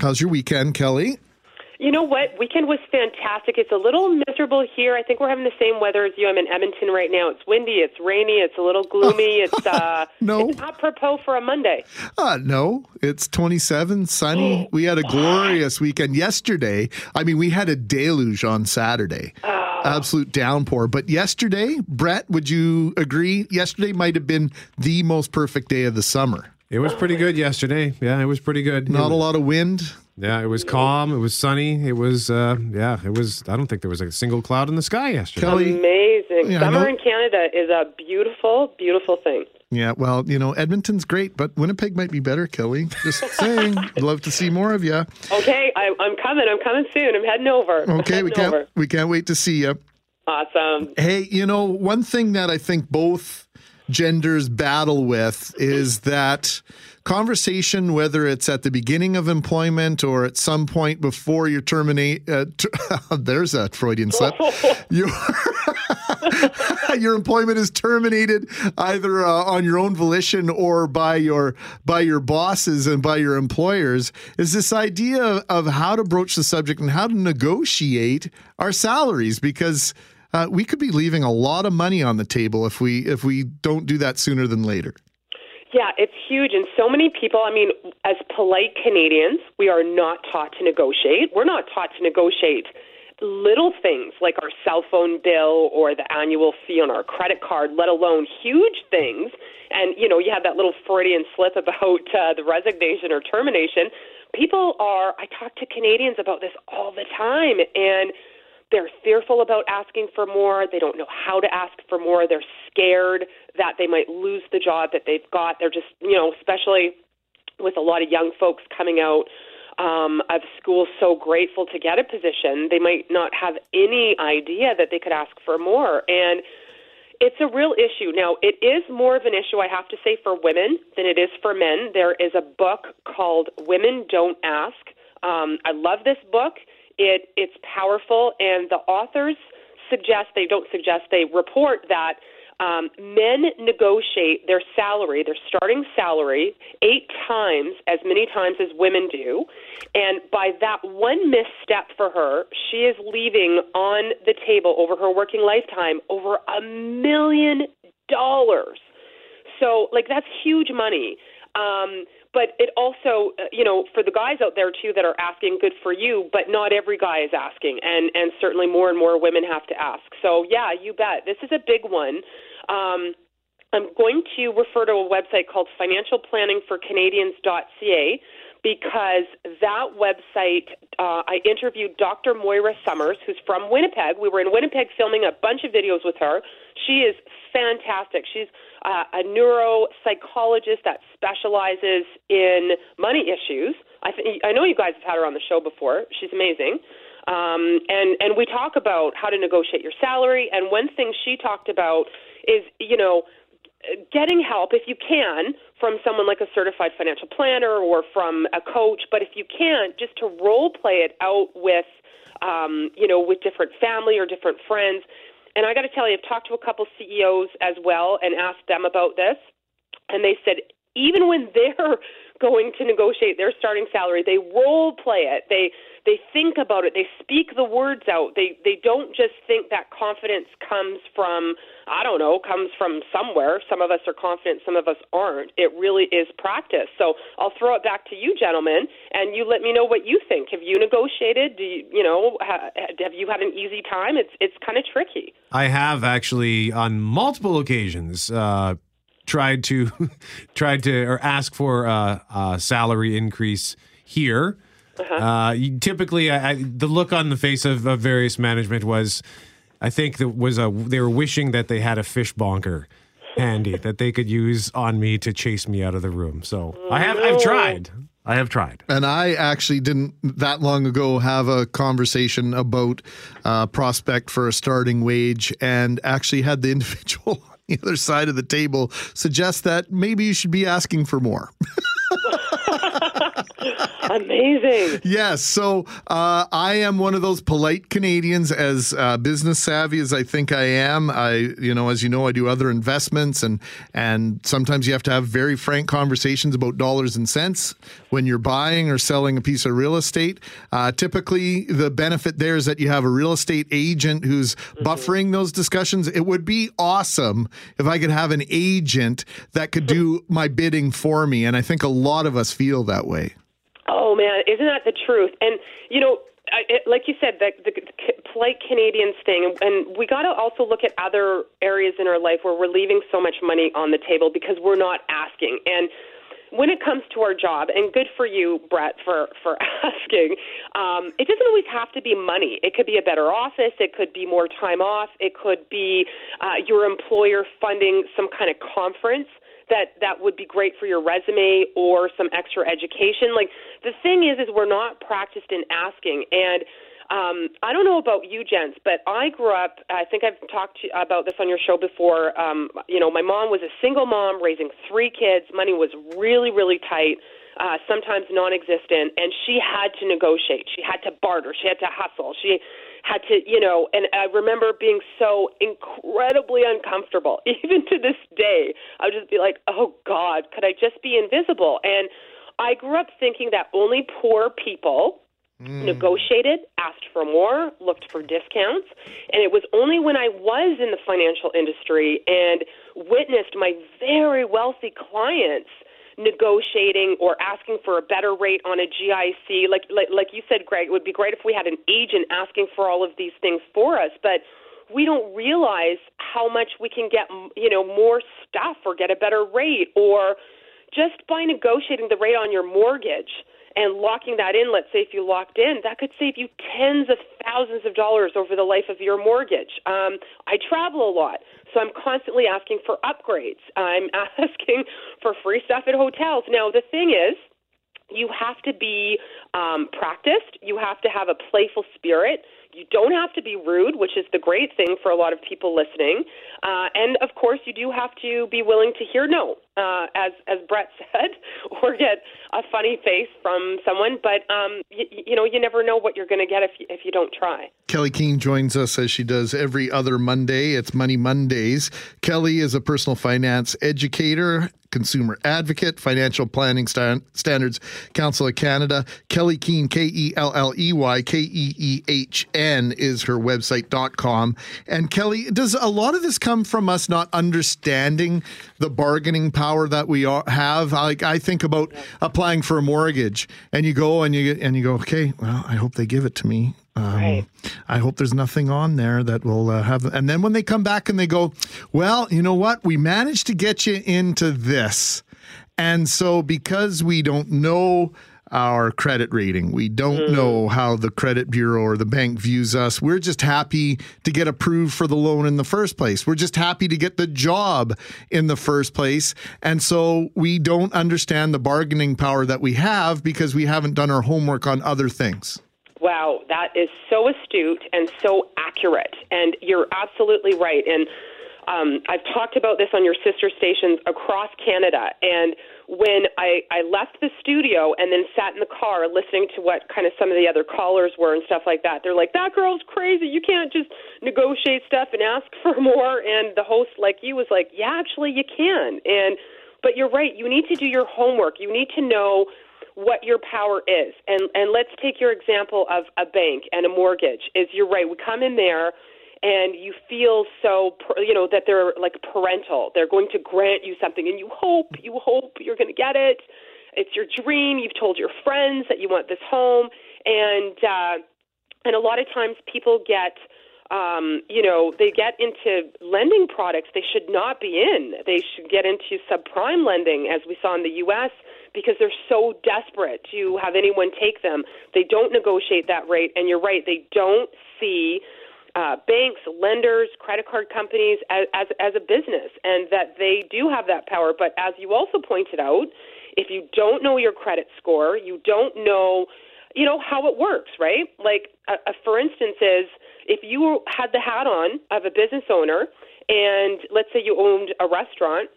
How's your weekend, Kelley? You know what? Weekend was fantastic. It's a little miserable here. I think we're having the same weather as you. I'm in Edmonton right now. It's windy, it's rainy, it's a little gloomy. It's no. It's apropos for a Monday. No, it's 27, sunny. We had a glorious weekend yesterday. I mean, we had a deluge on Saturday. Absolute downpour. But yesterday, Brett, would you agree? Yesterday might have been the most perfect day of the summer. It was pretty good yesterday. Yeah, it was pretty good. Not a lot of wind. Yeah, it was calm. It was sunny. It was, I don't think there was a single cloud in the sky yesterday. Kelley, amazing. Yeah, summer in Canada is a beautiful, beautiful thing. Yeah, well, you know, Edmonton's great, but Winnipeg might be better, Kelley. Just saying. I'd love to see more of you. Okay, I'm coming. I'm coming soon. I'm heading over. Okay, we can't wait to see you. Awesome. Hey, you know, one thing that I think both genders battle with is that conversation, whether it's at the beginning of employment or at some point before you terminate, there's a Freudian slip. Your employment is terminated either on your own volition or by your bosses and by your employers. Is this idea of how to broach the subject and how to negotiate our salaries, because we could be leaving a lot of money on the table if we don't do that sooner than later. Yeah, it's huge. And so many people, I mean, as polite Canadians, we are not taught to negotiate. We're not taught to negotiate little things like our cell phone bill or the annual fee on our credit card, let alone huge things. And, you know, you have that little Freudian slip about the resignation or termination. I talk to Canadians about this all the time, and they're fearful about asking for more. They don't know how to ask for more. They're scared that they might lose the job that they've got. They're just, you know, especially with a lot of young folks coming out of school so grateful to get a position, they might not have any idea that they could ask for more. And it's a real issue. Now, it is more of an issue, I have to say, for women than it is for men. There is a book called Women Don't Ask. I love this book. It's powerful, and the authors report that men negotiate their starting salary, 8 times as many times as women do, and by that one misstep for her, she is leaving on the table over her working lifetime over $1 million. So, like, that's huge money. But it also, you know, for the guys out there, too, that are asking, good for you, but not every guy is asking, and certainly more and more women have to ask. So, yeah, you bet. This is a big one. I'm going to refer to a website called financialplanningforcanadians.ca because that website, I interviewed Dr. Moira Summers, who's from Winnipeg. We were in Winnipeg filming a bunch of videos with her. She is fantastic. She's a neuropsychologist that specializes in money issues. I know you guys have had her on the show before. She's amazing. And we talk about how to negotiate your salary. And one thing she talked about is, you know, getting help, if you can, from someone like a certified financial planner or from a coach. But if you can't, just to role play it out with, you know, with different family or different friends. And I got to tell you, I've talked to a couple CEOs as well and asked them about this, and they said even when they're going to negotiate their starting salary, they role play it. They think about it. They speak the words out. They don't just think that confidence comes from, I don't know, comes from somewhere. Some of us are confident, some of us aren't. It really is practice. So I'll throw it back to you, gentlemen, and you let me know what you think. Have you negotiated? Have you had an easy time? It's kind of tricky. I have actually on multiple occasions tried to ask for a salary increase here. Uh-huh. Typically, the look on the face of various management was, I think that was they were wishing that they had a fish bonker handy that they could use on me to chase me out of the room. So I've tried. And I actually didn't that long ago have a conversation about prospect for a starting wage, and actually had the individual on the other side of the table suggest that maybe you should be asking for more. Amazing. Yes. Yeah, so I am one of those polite Canadians, as business savvy as I think I am. I do other investments, and sometimes you have to have very frank conversations about dollars and cents when you're buying or selling a piece of real estate. Typically, the benefit there is that you have a real estate agent who's buffering those discussions. It would be awesome if I could have an agent that could do my bidding for me, and I think a lot of us feel that way. Oh, man, isn't that the truth? And, you know, like you said, the polite Canadians thing, and we got to also look at other areas in our life where we're leaving so much money on the table because we're not asking. And when it comes to our job, and good for you, Brett, for asking, it doesn't always have to be money. It could be a better office. It could be more time off. It could be your employer funding some kind of conference that would be great for your resume or some extra education. Like, the thing is we're not practiced in asking. And I don't know about you gents, but I grew up, I think I've talked to you about this on your show before. My mom was a single mom raising three kids. Money was really, really tight, sometimes non-existent, and she had to negotiate. She had to barter. She had to hustle. She had to, and I remember being so incredibly uncomfortable. Even to this day, I would just be like, oh, God, could I just be invisible? And I grew up thinking that only poor people negotiated, asked for more, looked for discounts. And it was only when I was in the financial industry and witnessed my very wealthy clients negotiating or asking for a better rate on a GIC. Like you said, Greg, it would be great if we had an agent asking for all of these things for us, but we don't realize how much we can get, more stuff or get a better rate, or just by negotiating the rate on your mortgage and locking that in. Let's say if you locked in, that could save you tens of thousands of dollars over the life of your mortgage. I travel a lot, so I'm constantly asking for upgrades. I'm asking for free stuff at hotels. Now, the thing is, you have to be practiced. You have to have a playful spirit. You don't have to be rude, which is the great thing for a lot of people listening. And, of course, you do have to be willing to hear no, as Brett said, or get a funny face from someone. But, you never know what you're going to get if you don't try. Kelley Keehn joins us, as she does every other Monday. It's Money Mondays. Kelley is a personal finance educator, consumer advocate, Financial Planning Standards Council of Canada. Kelley Keehn, KelleyKeehn is her website.com. And Kelley, does a lot of this come from us not understanding the bargaining power that we have? Like, I think about applying for a mortgage, and you go and you go, okay, well, I hope they give it to me. Right. I hope there's nothing on there that will have. And then when they come back and they go, well, you know what? We managed to get you into this. And so because we don't know our credit rating, we don't know how the credit bureau or the bank views us. We're just happy to get approved for the loan in the first place. We're just happy to get the job in the first place. And so we don't understand the bargaining power that we have because we haven't done our homework on other things. Wow, that is so astute and so accurate. And you're absolutely right. And I've talked about this on your sister stations across Canada. And when I left the studio and then sat in the car listening to what kind of some of the other callers were and stuff like that, they're like, that girl's crazy. You can't just negotiate stuff and ask for more. And the host, like you, was like, yeah, actually you can. But you're right. You need to do your homework. You need to know what your power is. And let's take your example of a bank and a mortgage. Is you're right, we come in there and you feel so, that they're like parental. They're going to grant you something and you hope you're going to get it. It's your dream. You've told your friends that you want this home. And a lot of times people get, they get into lending products they should not be in. They should get into subprime lending, as we saw in the U.S., because they're so desperate to have anyone take them. They don't negotiate that rate, and you're right, they don't see banks, lenders, credit card companies as a business, and that they do have that power. But as you also pointed out, if you don't know your credit score, you don't know, how it works, right? Like, for instance, is if you had the hat on of a business owner, and let's say you owned a restaurant,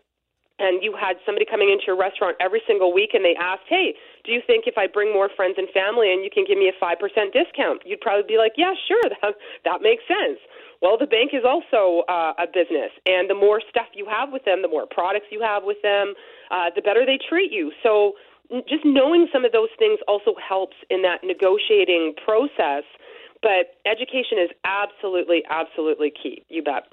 and you had somebody coming into your restaurant every single week and they asked, hey, do you think if I bring more friends and family and you can give me a 5% discount, you'd probably be like, yeah, sure, that makes sense. Well, the bank is also a business, and the more stuff you have with them, the more products you have with them, the better they treat you. So just knowing some of those things also helps in that negotiating process, but education is absolutely, absolutely key. You bet.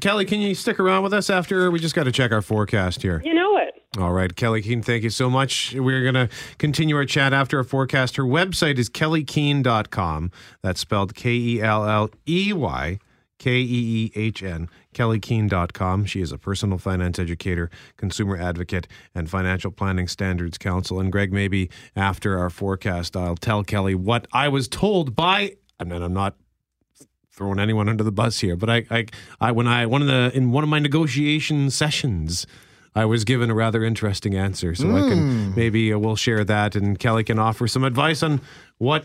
Kelley, can you stick around with us after? We just got to check our forecast here. You know it. All right, Kelley Keehn, thank you so much. We're going to continue our chat after our forecast. Her website is kelleykeen.com. That's spelled K-E-L-L-E-Y. K-E-E-H-N, kelleykeen.com. She is a personal finance educator, consumer advocate, and Financial Planning Standards Council. And Greg, maybe after our forecast, I'll tell Kelley what I was told by, and then I'm not throwing anyone under the bus here, but in one of my negotiation sessions, I was given a rather interesting answer. So I can, maybe we'll share that, and Kelley can offer some advice on what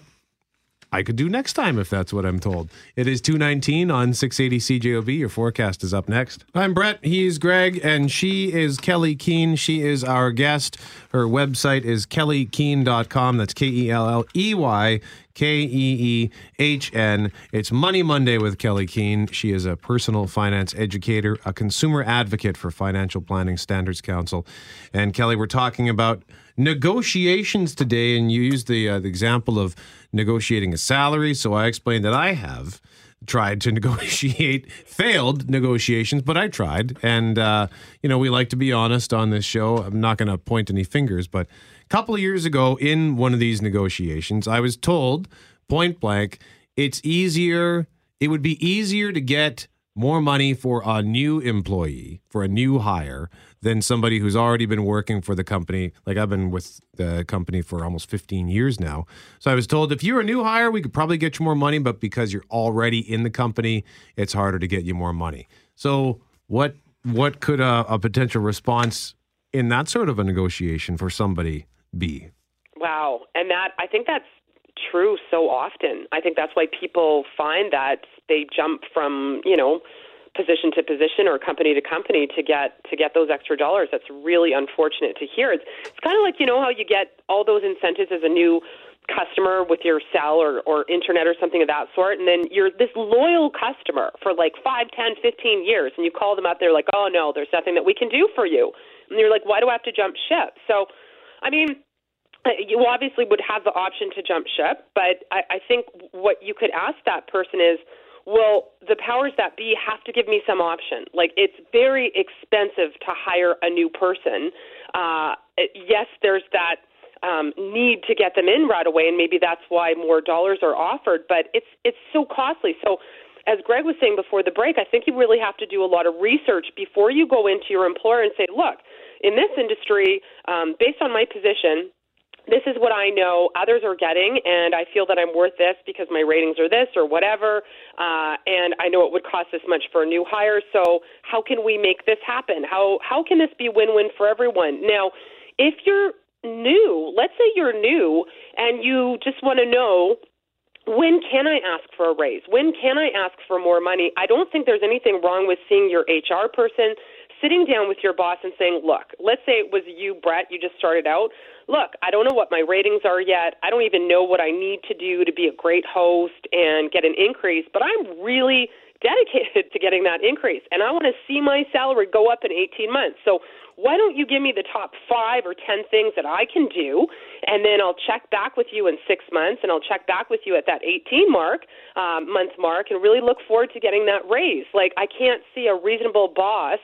I could do next time if that's what I'm told. It is 2:19 on 680 CJOB. Your forecast is up next. I'm Brett. He's Greg, and she is Kelley Keehn. She is our guest. Her website is kelleykeen.com. That's K-E-L-L-E-Y. K-E-E-H-N. It's Money Monday with Kelley Keehn. She is a personal finance educator, a consumer advocate for Financial Planning Standards Council. And Kelley, we're talking about negotiations today, and you used the example of negotiating a salary. So I explained that I have tried to negotiate, failed negotiations, but I tried. And, we like to be honest on this show. I'm not going to point any fingers, but a couple of years ago in one of these negotiations, I was told point blank, it would be easier to get more money for a new employee, for a new hire, than somebody who's already been working for the company. Like, I've been with the company for almost 15 years now. So I was told, if you're a new hire, we could probably get you more money, but because you're already in the company, it's harder to get you more money. So what could a potential response in that sort of a negotiation for somebody be? Wow. And I think that's true so often. I think that's why people find that they jump from, position to position or company to company to get those extra dollars. That's really unfortunate to hear. It's kind of like, how you get all those incentives as a new customer with your cell or internet or something of that sort, and then you're this loyal customer for like 5, 10, 15 years, and you call them up, they're like, oh no, there's nothing that we can do for you. And you're like, why do I have to jump ship? So, I mean, you obviously would have the option to jump ship, but I think what you could ask that person is, well, the powers that be have to give me some option. Like, it's very expensive to hire a new person. Yes, there's that need to get them in right away, and maybe that's why more dollars are offered, but it's so costly. So as Greg was saying before the break, I think you really have to do a lot of research before you go into your employer and say, look, in this industry, based on my position, this is what I know others are getting, and I feel that I'm worth this because my ratings are this or whatever, and I know it would cost this much for a new hire, so how can we make this happen? How can this be win-win for everyone? Now, if you're new, let's say you're new, and you just want to know, when can I ask for a raise? When can I ask for more money? I don't think there's anything wrong with seeing your HR person, sitting down with your boss and saying, look, let's say it was you, Brett, you just started out. Look, I don't know what my ratings are yet. I don't even know what I need to do to be a great host and get an increase, but I'm really dedicated to getting that increase, and I want to see my salary go up in 18 months. So why don't you give me the top 5 or 10 things that I can do, and then I'll check back with you in 6 months, and I'll check back with you at that 18 month mark, and really look forward to getting that raise. Like, I can't see a reasonable boss.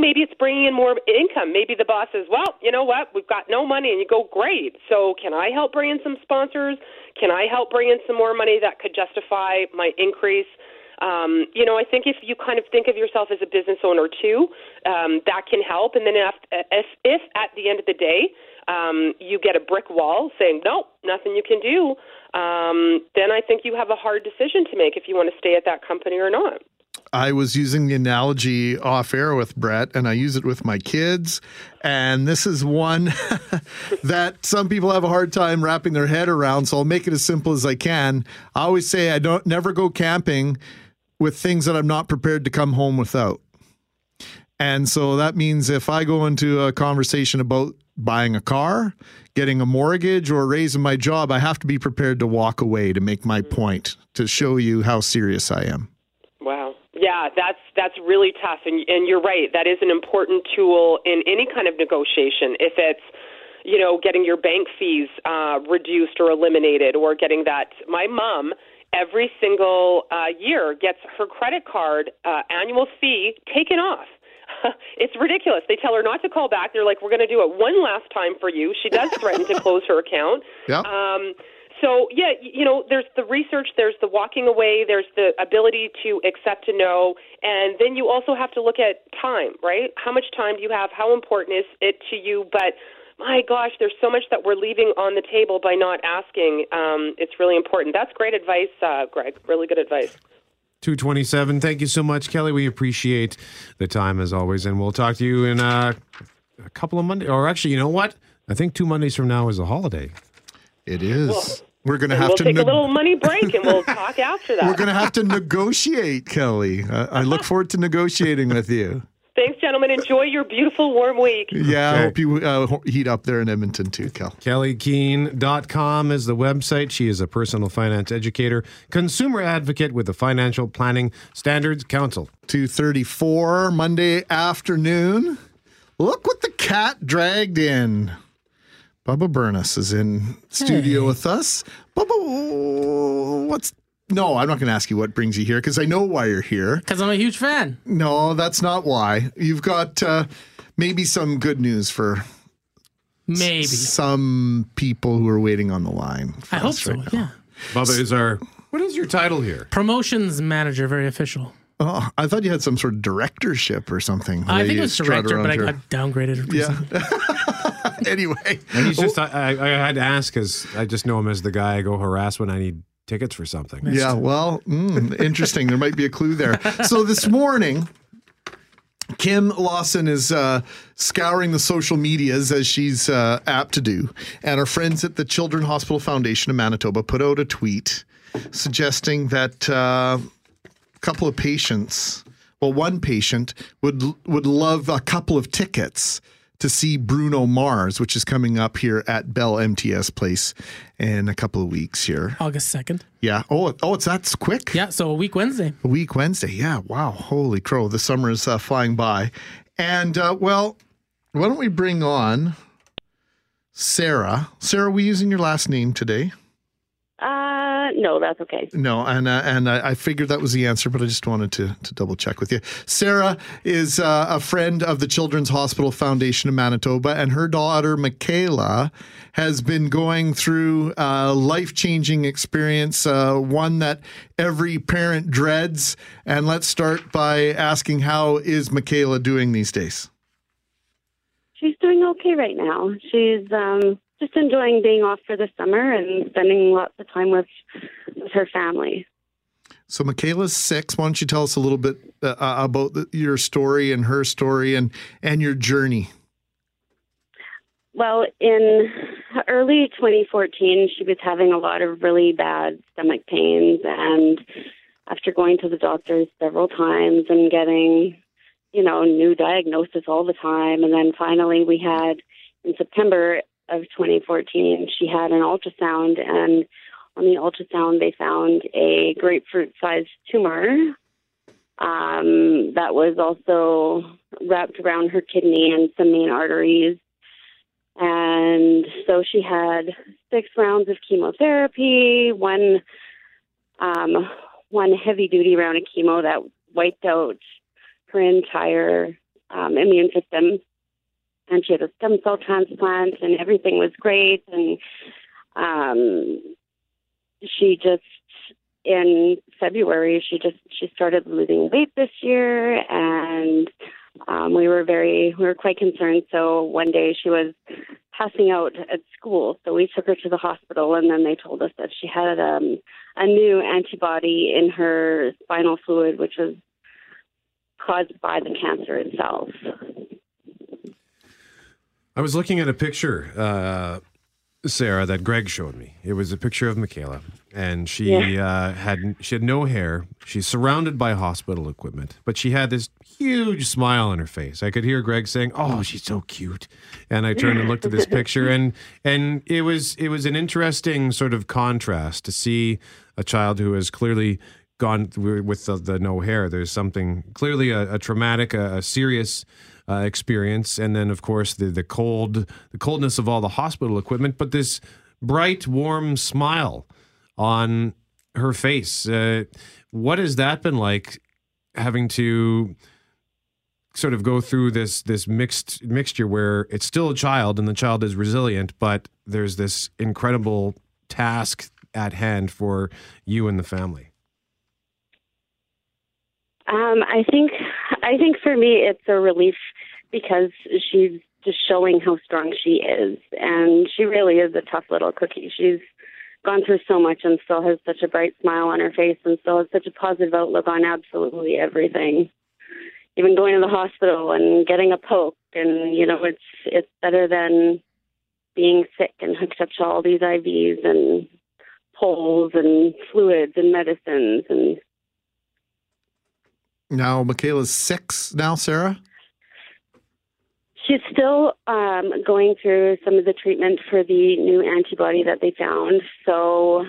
Maybe it's bringing in more income. Maybe the boss says, well, you know what, we've got no money, and you go, great. So can I help bring in some sponsors? Can I help bring in some more money that could justify my increase? I think if you kind of think of yourself as a business owner too, that can help. And then if at the end of the day, you get a brick wall saying, nope, nothing you can do, then I think you have a hard decision to make if you want to stay at that company or not. I was using the analogy off air with Brett, and I use it with my kids. And this is one that some people have a hard time wrapping their head around. So I'll make it as simple as I can. I always say I never go camping with things that I'm not prepared to come home without. And so that means if I go into a conversation about buying a car, getting a mortgage, or raising my job, I have to be prepared to walk away to make my point, to show you how serious I am. Wow. Yeah, that's really tough. And you're right. That is an important tool in any kind of negotiation. If it's, you know, getting your bank fees reduced or eliminated, or getting that. My mom, every single year, gets her credit card annual fee taken off. It's ridiculous. They tell her not to call back. They're like, we're going to do it one last time for you. She does threaten to close her account. Yeah. So, yeah, you know, there's the research, there's the walking away, there's the ability to accept to know, and then you also have to look at time, right? How much time do you have? How important is it to you? But, my gosh, there's so much that we're leaving on the table by not asking. It's really important. That's great advice, Greg. Really good advice. 2:27. Thank you so much, Kelley. We appreciate the time as always, and we'll talk to you in a couple of Mondays. Or actually, you know what? I think 2 Mondays from now is a holiday. It is. Well, we're going to have to take a little money break, and we'll talk after that. We're going to have to negotiate, Kelley. I look forward to negotiating with you. Thanks, gentlemen. Enjoy your beautiful, warm week. Yeah, okay. I hope you heat up there in Edmonton too, Kel. KelleyKeehn.com is the website. She is a personal finance educator, consumer advocate with the Financial Planning Standards Council. 2:34, Monday afternoon. Look what the cat dragged in. Bubba Burness is in studio with us. Bubba, what's... No, I'm not going to ask you what brings you here, because I know why you're here. Because I'm a huge fan. No, that's not why. You've got maybe some good news for maybe some people who are waiting on the line. I hope so, right yeah. Bubba is our, what is your title here? Promotions manager, very official. Oh, I thought you had some sort of directorship or something. I think it was director, but I got downgraded. Yeah. Anyway. And he's just, I had to ask, because I just know him as the guy I go harass when I need tickets for something. Yeah, well, interesting. There might be a clue there. So this morning, Kim Lawson is scouring the social medias, as she's apt to do. And our friends at the Children's Hospital Foundation of Manitoba put out a tweet suggesting that a couple of patients, well, one patient would love a couple of tickets to see Bruno Mars, which is coming up here at Bell MTS Place in a couple of weeks here. August 2nd. Yeah. Oh, that's quick. Yeah, so a week Wednesday. Yeah, wow. Holy crow. The summer is flying by. And, well, why don't we bring on Sarah. Sarah, are we using your last name today? No, that's okay. No, and I figured that was the answer, but I just wanted to double check with you. Sarah is a friend of the Children's Hospital Foundation of Manitoba, and her daughter, Michaela, has been going through a life-changing experience, one that every parent dreads. And let's start by asking, how is Michaela doing these days? She's doing okay right now. She's... just enjoying being off for the summer and spending lots of time with her family. So Michaela's 6. Why don't you tell us a little bit about your story and her story and your journey? Well, in early 2014, she was having a lot of really bad stomach pains. And after going to the doctors several times and getting, you know, new diagnosis all the time. And then finally we had, in September of 2014, she had an ultrasound, and on the ultrasound, they found a grapefruit-sized tumor that was also wrapped around her kidney and some main arteries. And so she had 6 rounds of chemotherapy, one heavy-duty round of chemo that wiped out her entire immune system. And she had a stem cell transplant, and everything was great. And she just, in February, she started losing weight this year, and we were quite concerned. So one day she was passing out at school, so we took her to the hospital, and then they told us that she had a new antibody in her spinal fluid, which was caused by the cancer itself. I was looking at a picture Sarah, that Greg showed me. It was a picture of Michaela, and she had no hair. She's surrounded by hospital equipment, but she had this huge smile on her face. I could hear Greg saying, "Oh, she's so cute." And I turned and looked at this picture, and it was an interesting sort of contrast to see a child who has clearly gone through with the no hair. There's something clearly a traumatic, a serious experience, and then of course the coldness of all the hospital equipment, but this bright, warm smile on her face. What has that been like, having to sort of go through this mixture where it's still a child and the child is resilient, but there's this incredible task at hand for you and the family? I think for me, it's a relief because she's just showing how strong she is. And she really is a tough little cookie. She's gone through so much and still has such a bright smile on her face and still has such a positive outlook on absolutely everything. Even going to the hospital and getting a poke. And, you know, it's better than being sick and hooked up to all these IVs and poles and fluids and medicines and... Now, Michaela's 6 now, Sarah? She's still going through some of the treatment for the new antibody that they found. So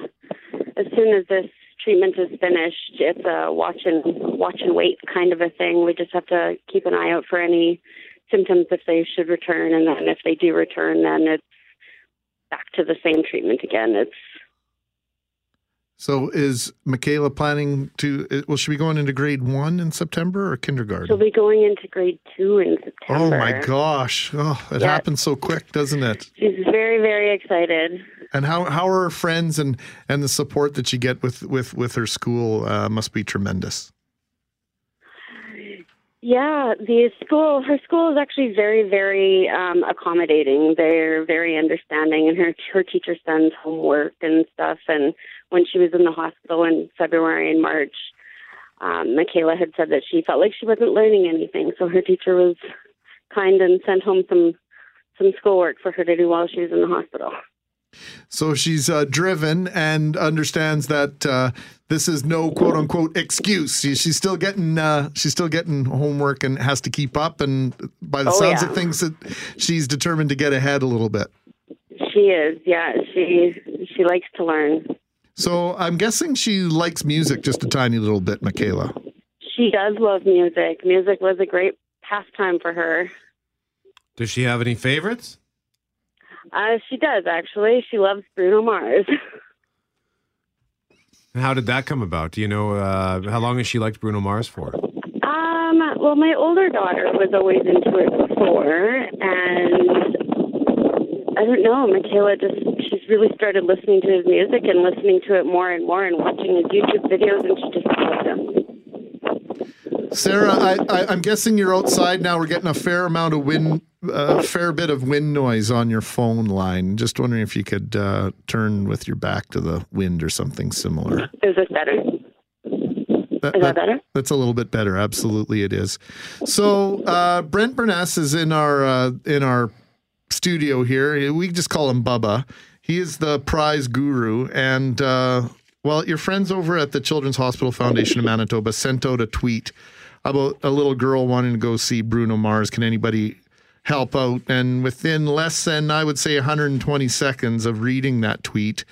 as soon as this treatment is finished, it's a watch and wait kind of a thing. We just have to keep an eye out for any symptoms if they should return. And then if they do return, then it's back to the same treatment again. So is Michaela planning to, will she be going into grade 1 in September or kindergarten? She'll be going into grade 2 in September. Oh my gosh. Oh, it happens so quick, doesn't it? She's very, very excited. And how are her friends and the support that you get with her school must be tremendous. Yeah, her school is actually very, very accommodating. They're very understanding, and her teacher sends homework and stuff. And when she was in the hospital in February and March, Michaela had said that she felt like she wasn't learning anything. So her teacher was kind and sent home some schoolwork for her to do while she was in the hospital. So she's driven and understands that this is no "quote unquote" excuse. She's still getting homework and has to keep up. And by the sounds of things, that she's determined to get ahead a little bit. She is, yeah. She likes to learn. So I'm guessing she likes music just a tiny little bit, Michaela. She does love music. Music was a great pastime for her. Does she have any favorites? She does, actually. She loves Bruno Mars. How did that come about? Do you know how long has she liked Bruno Mars for? Well, my older daughter was always into it before, and I don't know, Michaela she's really started listening to his music and listening to it more and watching his YouTube videos, and she just loves them. Sarah, I'm guessing you're outside now. We're getting a fair amount of wind. A fair bit of wind noise on your phone line. Just wondering if you could turn with your back to the wind or something similar. Is this better? Is that better? That's a little bit better. Absolutely, it is. So Brent Burness is in our studio here. We just call him Bubba. He is the prize guru, and your friends over at the Children's Hospital Foundation of Manitoba sent out a tweet about a little girl wanting to go see Bruno Mars. Can anybody help out? And within less than, I would say, 120 seconds of reading that tweet,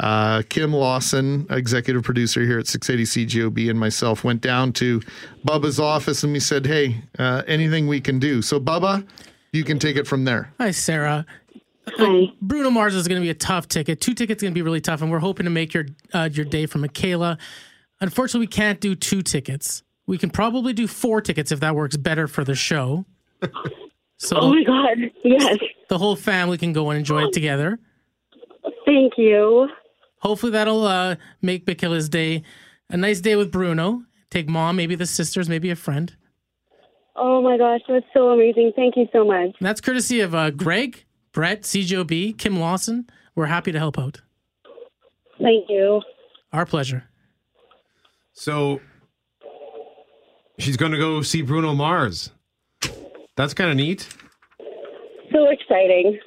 Kim Lawson, executive producer here at 680 CGOB, and myself went down to Bubba's office and we said, hey, anything we can do. So Bubba, you can take it from there. Hi, Sarah. Bruno Mars is going to be a tough ticket. 2 tickets going to be really tough, and we're hoping to make your day for Michaela. Unfortunately, we can't do 2 tickets. We can probably do 4 tickets if that works better for the show. So oh my God, yes. The whole family can go and enjoy it together. Thank you. Hopefully that'll make Michaela's day a nice day with Bruno. Take mom, maybe the sisters, maybe a friend. Oh my gosh, that's so amazing. Thank you so much. And that's courtesy of Greg, Brett, CJOB, Kim Lawson. We're happy to help out. Thank you. Our pleasure. So she's going to go see Bruno Mars. That's kind of neat. So exciting.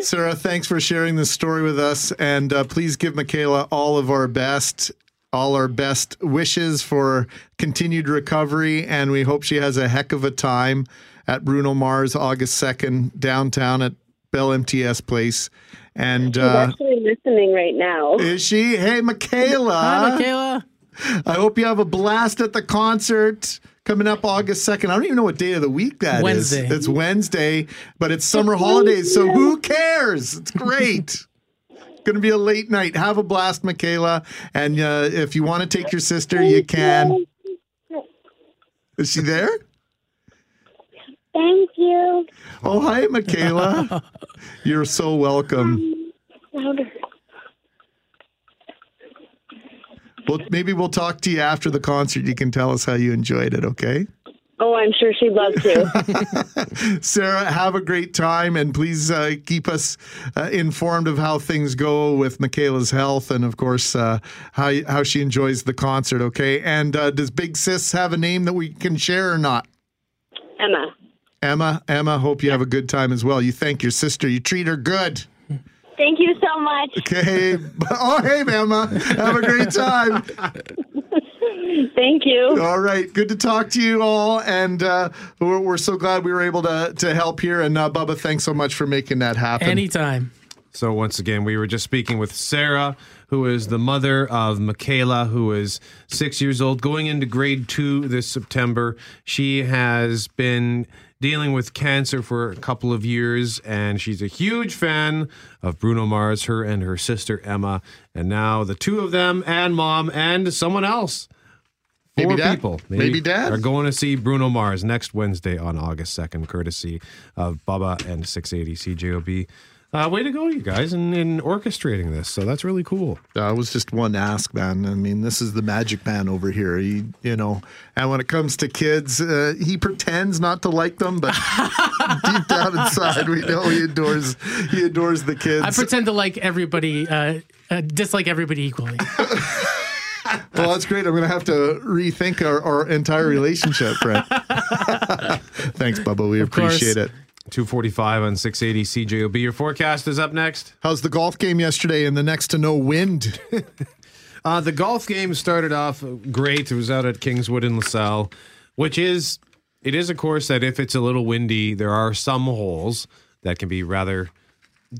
Sarah, thanks for sharing this story with us. And please give Michaela all our best wishes for continued recovery. And we hope she has a heck of a time at Bruno Mars, August 2nd, downtown at Bell MTS Place. And she's actually listening right now. Is she? Hey, Michaela. Hi, Michaela. I hope you have a blast at the concert coming up August 2nd. I don't even know what day of the week that is. It's Wednesday, but it's summer holidays, so who cares? It's great. Going to be a late night. Have a blast, Michaela. And if you want to take your sister, you can. Is she there? Thank you. Oh, hi, Michaela. You're so welcome. Louder. Well, maybe we'll talk to you after the concert. You can tell us how you enjoyed it, okay? Oh, I'm sure she'd love to. Sarah, have a great time, and please keep us informed of how things go with Michaela's health and, of course, how she enjoys the concert, okay? And does Big Sis have a name that we can share or not? Emma. Emma, hope you have a good time as well. You thank your sister. You treat her good. Thank you so much. Okay. Oh, hey, Emma. Have a great time. Thank you. All right. Good to talk to you all. And we're so glad we were able to help here. And Bubba, thanks so much for making that happen. Anytime. So once again, we were just speaking with Sarah, who is the mother of Michaela, who is 6 years old, going into grade 2 this September. She has been dealing with cancer for a couple of years, and she's a huge fan of Bruno Mars, her and her sister Emma, and now the two of them and mom and someone else. Four people, maybe dad, are going to see Bruno Mars next Wednesday on August 2nd, courtesy of Bubba and 680 CJOB. Way to go, you guys, in orchestrating this. So that's really cool. That was just one ask, man. I mean, this is the magic man over here. You know, and when it comes to kids, he pretends not to like them, but deep down inside, we know he adores the kids. I pretend to like everybody, dislike everybody equally. Well, that's great. I'm going to have to rethink our entire relationship, Brent. Thanks, Bubba. We appreciate it. 2:45 on 680 CJOB. Your forecast is up next. How's the golf game yesterday in the next to no wind? The golf game started off great. It was out at Kingswood in LaSalle, which is a course that if it's a little windy, there are some holes that can be rather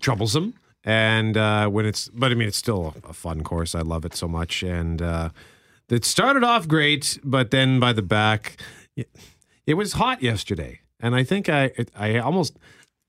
troublesome. And it's still a fun course. I love it so much. And it started off great, but then by the back, it was hot yesterday. And I think I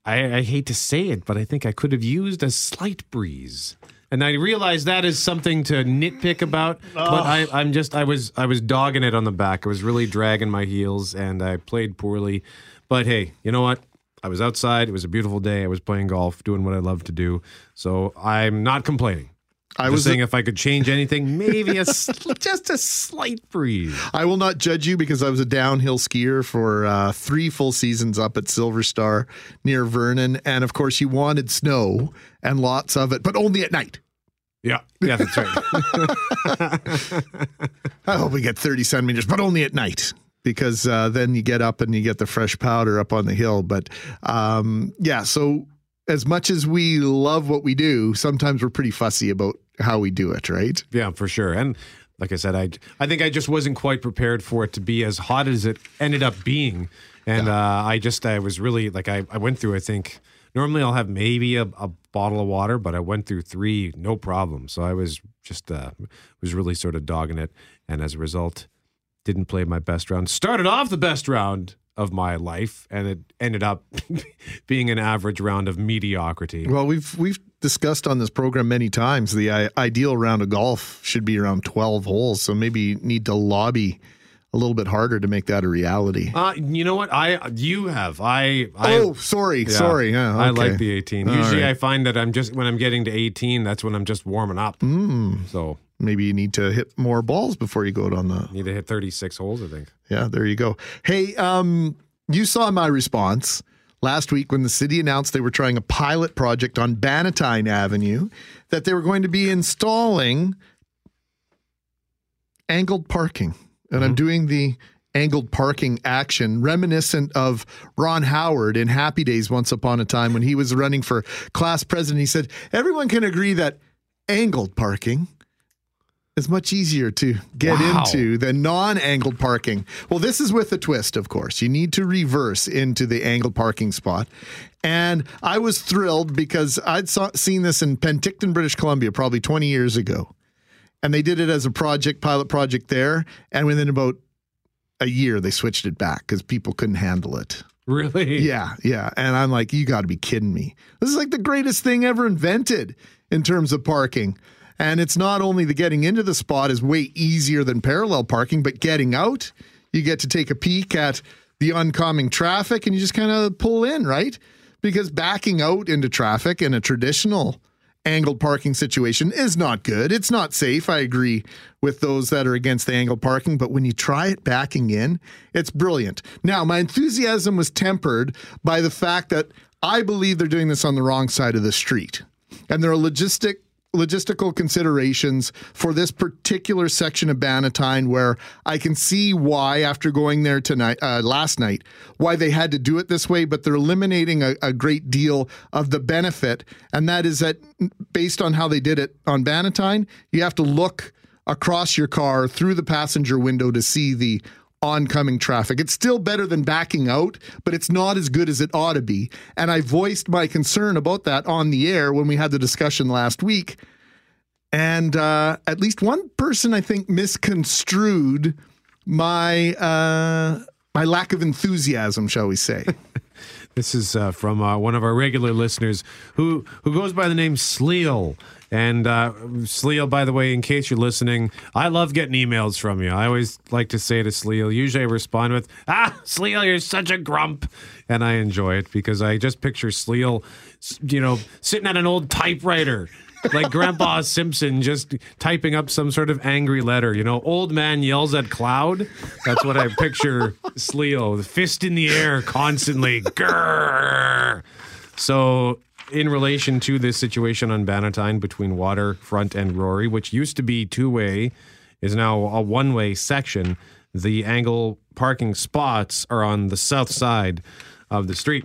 hate to say it, but I think I could have used a slight breeze. And I realize that is something to nitpick about, but I was dogging it on the back. I was really dragging my heels, and I played poorly. But hey, you know what? I was outside. It was a beautiful day. I was playing golf, doing what I love to do. So I'm not complaining. I was saying if I could change anything, maybe just a slight breeze. I will not judge you because I was a downhill skier for 3 full seasons up at Silver Star near Vernon. And, of course, you wanted snow and lots of it, but only at night. Yeah, that's right. I hope we get 30 centimeters, but only at night. Because then you get up and you get the fresh powder up on the hill. But, so as much as we love what we do, sometimes we're pretty fussy about how we do it, right? Yeah, for sure. And like I said, I think I just wasn't quite prepared for it to be as hot as it ended up being. And I was really, like, I went through, I think, normally I'll have maybe a bottle of water, but I went through 3, no problem. So I was just, was really sort of dogging it. And as a result, didn't play my best round. Started off the best round of my life, and it ended up being an average round of mediocrity. Well, we've discussed on this program many times the ideal round of golf should be around 12 holes, so maybe you need to lobby a little bit harder to make that a reality. You know what? Sorry. Yeah, okay. I like the 18. Usually, right. I find that when I'm getting to 18, that's when I'm just warming up. So. Maybe you need to hit more balls before you go on the... You need to hit 36 holes, I think. Yeah, there you go. Hey, you saw my response last week when the city announced they were trying a pilot project on Bannatyne Avenue, that they were going to be installing angled parking. And I'm doing the angled parking action, reminiscent of Ron Howard in Happy Days once upon a time when he was running for class president. He said, everyone can agree that angled parking is much easier to get into than non-angled parking. Well, this is with a twist, of course. You need to reverse into the angled parking spot. And I was thrilled because I'd seen this in Penticton, British Columbia, probably 20 years ago. And they did it as a pilot project there. And within about a year, they switched it back because people couldn't handle it. Really? Yeah, yeah. And I'm like, you got to be kidding me. This is like the greatest thing ever invented in terms of parking. And it's not only the getting into the spot is way easier than parallel parking, but getting out, you get to take a peek at the oncoming traffic and you just kind of pull in, right? Because backing out into traffic in a traditional angled parking situation is not good. It's not safe. I agree with those that are against the angled parking, but when you try it backing in, it's brilliant. Now, my enthusiasm was tempered by the fact that I believe they're doing this on the wrong side of the street. And there are logistical considerations for this particular section of Bannatyne where I can see why, after going there last night, why they had to do it this way, but they're eliminating a great deal of the benefit, and that is that based on how they did it on Bannatyne, you have to look across your car through the passenger window to see the oncoming traffic. It's still better than backing out, but it's not as good as it ought to be. And I voiced my concern about that on the air when we had the discussion last week. And at least one person, I think, misconstrued my my lack of enthusiasm, shall we say. This is from one of our regular listeners who goes by the name Sleal. And Sleal, by the way, in case you're listening, I love getting emails from you. I always like to say to Sleal, usually I respond with, Sleal, you're such a grump. And I enjoy it because I just picture Sleal, sitting at an old typewriter, like Grandpa Simpson just typing up some sort of angry letter. Old man yells at cloud. That's what I picture Sleal, the fist in the air constantly. Grrr. So in relation to this situation on Bannatyne between Waterfront and Rory, which used to be two-way, is now a one-way section, the angle parking spots are on the south side of the street.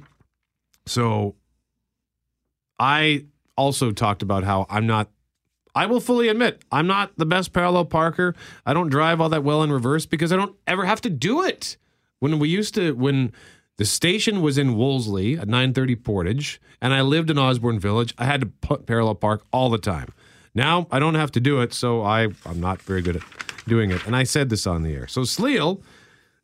So I also talked about how I will fully admit, I'm not the best parallel parker. I don't drive all that well in reverse because I don't ever have to do it. When the station was in Wolseley at 930 Portage, and I lived in Osborne Village, I had to parallel park all the time. Now, I don't have to do it, so I'm not very good at doing it. And I said this on the air. So Sleal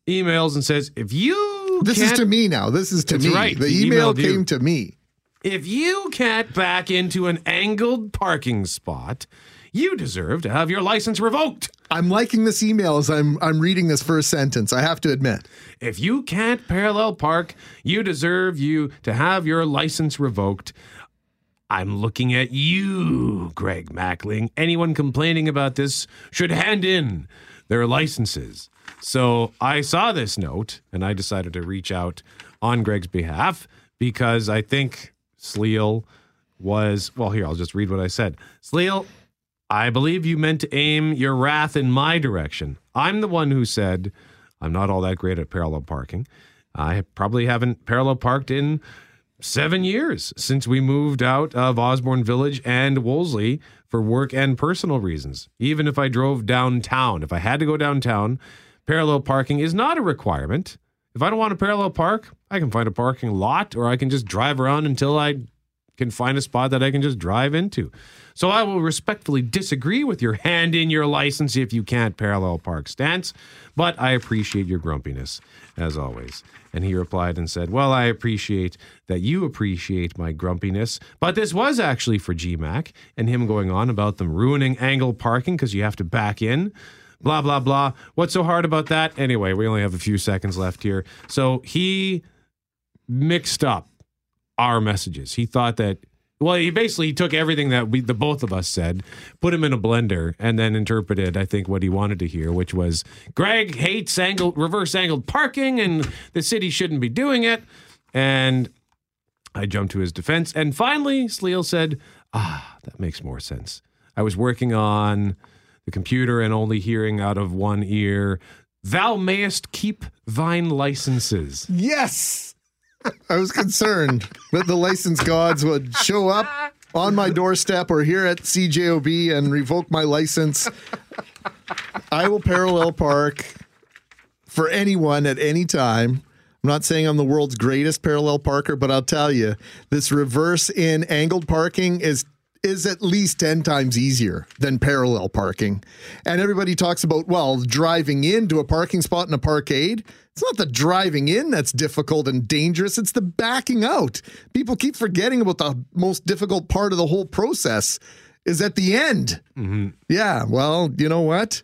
emails and says, if you This can't, is to me now. This is to me. Right. The email came to me. If you can't back into an angled parking spot, you deserve to have your license revoked. I'm liking this email as I'm reading this first sentence, I have to admit. If you can't parallel park, you deserve to have your license revoked. I'm looking at you, Greg Mackling. Anyone complaining about this should hand in their licenses. So I saw this note, and I decided to reach out on Greg's behalf because I think Sleal was... Well, here, I'll just read what I said. Sleal, I believe you meant to aim your wrath in my direction. I'm the one who said, I'm not all that great at parallel parking. I probably haven't parallel parked in 7 years since we moved out of Osborne Village and Wolseley for work and personal reasons. Even if I drove downtown, if I had to go downtown, parallel parking is not a requirement. If I don't want to parallel park, I can find a parking lot or I can just drive around until I can find a spot that I can just drive into. So I will respectfully disagree with your hand in your license if you can't parallel park stance, but I appreciate your grumpiness, as always. And he replied and said, well, I appreciate that you appreciate my grumpiness, but this was actually for GMAC and him going on about them ruining angle parking because you have to back in, blah, blah, blah. What's so hard about that? Anyway, we only have a few seconds left here. So he mixed up our messages. He thought that, well, he basically took everything that the both of us said, put him in a blender, and then interpreted, I think, what he wanted to hear, which was, Greg hates reverse-angled parking, and the city shouldn't be doing it. And I jumped to his defense. And finally, Sleal said, that makes more sense. I was working on the computer and only hearing out of one ear Thou mayest keep thine licenses. Yes! I was concerned that the license gods would show up on my doorstep or here at CJOB and revoke my license. I will parallel park for anyone at any time. I'm not saying I'm the world's greatest parallel parker, but I'll tell you, this reverse in angled parking is at least 10 times easier than parallel parking. And everybody talks about, well, driving into a parking spot in a parkade. It's not the driving in that's difficult and dangerous. It's the backing out. People keep forgetting about the most difficult part of the whole process is at the end. Mm-hmm. Yeah, well, you know what?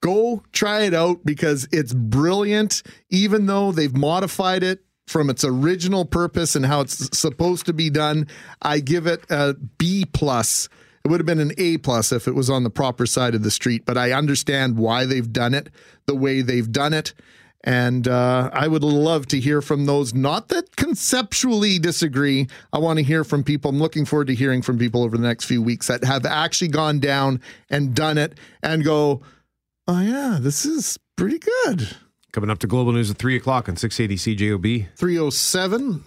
Go try it out because it's brilliant, even though they've modified it from its original purpose and how it's supposed to be done. I give it a B+. It would have been an A+ if it was on the proper side of the street, but I understand why they've done it the way they've done it. And I would love to hear from those, not that conceptually disagree. I want to hear from people. I'm looking forward to hearing from people over the next few weeks that have actually gone down and done it and go, oh yeah, this is pretty good. Coming up to Global News at 3 o'clock on 680 CJOB. 3:07,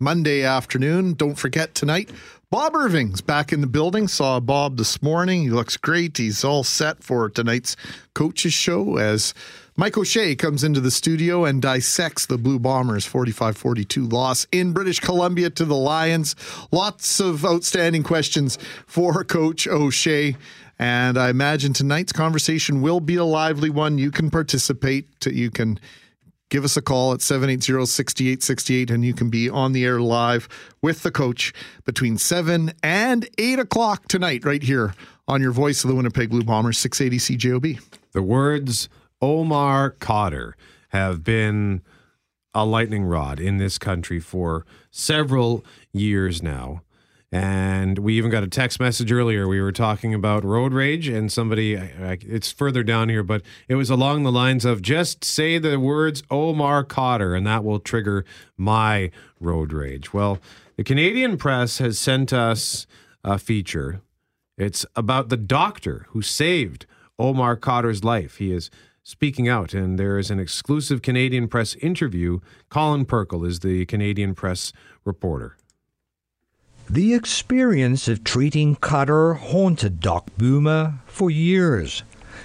Monday afternoon. Don't forget tonight, Bob Irving's back in the building. Saw Bob this morning. He looks great. He's all set for tonight's Coaches Show as Mike O'Shea comes into the studio and dissects the Blue Bombers' 45-42 loss in British Columbia to the Lions. Lots of outstanding questions for Coach O'Shea. And I imagine tonight's conversation will be a lively one. You can participate. You can give us a call at 780-6868, and you can be on the air live with the coach between 7 and 8 o'clock tonight right here on your Voice of the Winnipeg Blue Bombers, 680 CJOB. The words Omar Khadr have been a lightning rod in this country for several years now. And we even got a text message earlier. We were talking about road rage and somebody, it's further down here, but it was along the lines of just say the words Omar Khadr and that will trigger my road rage. Well, the Canadian Press has sent us a feature. It's about the doctor who saved Omar Khadr's life. He is speaking out, and there is an exclusive Canadian Press interview. Colin Perkle is the Canadian Press reporter. The experience of treating Khadr haunted Doc Bouma for years.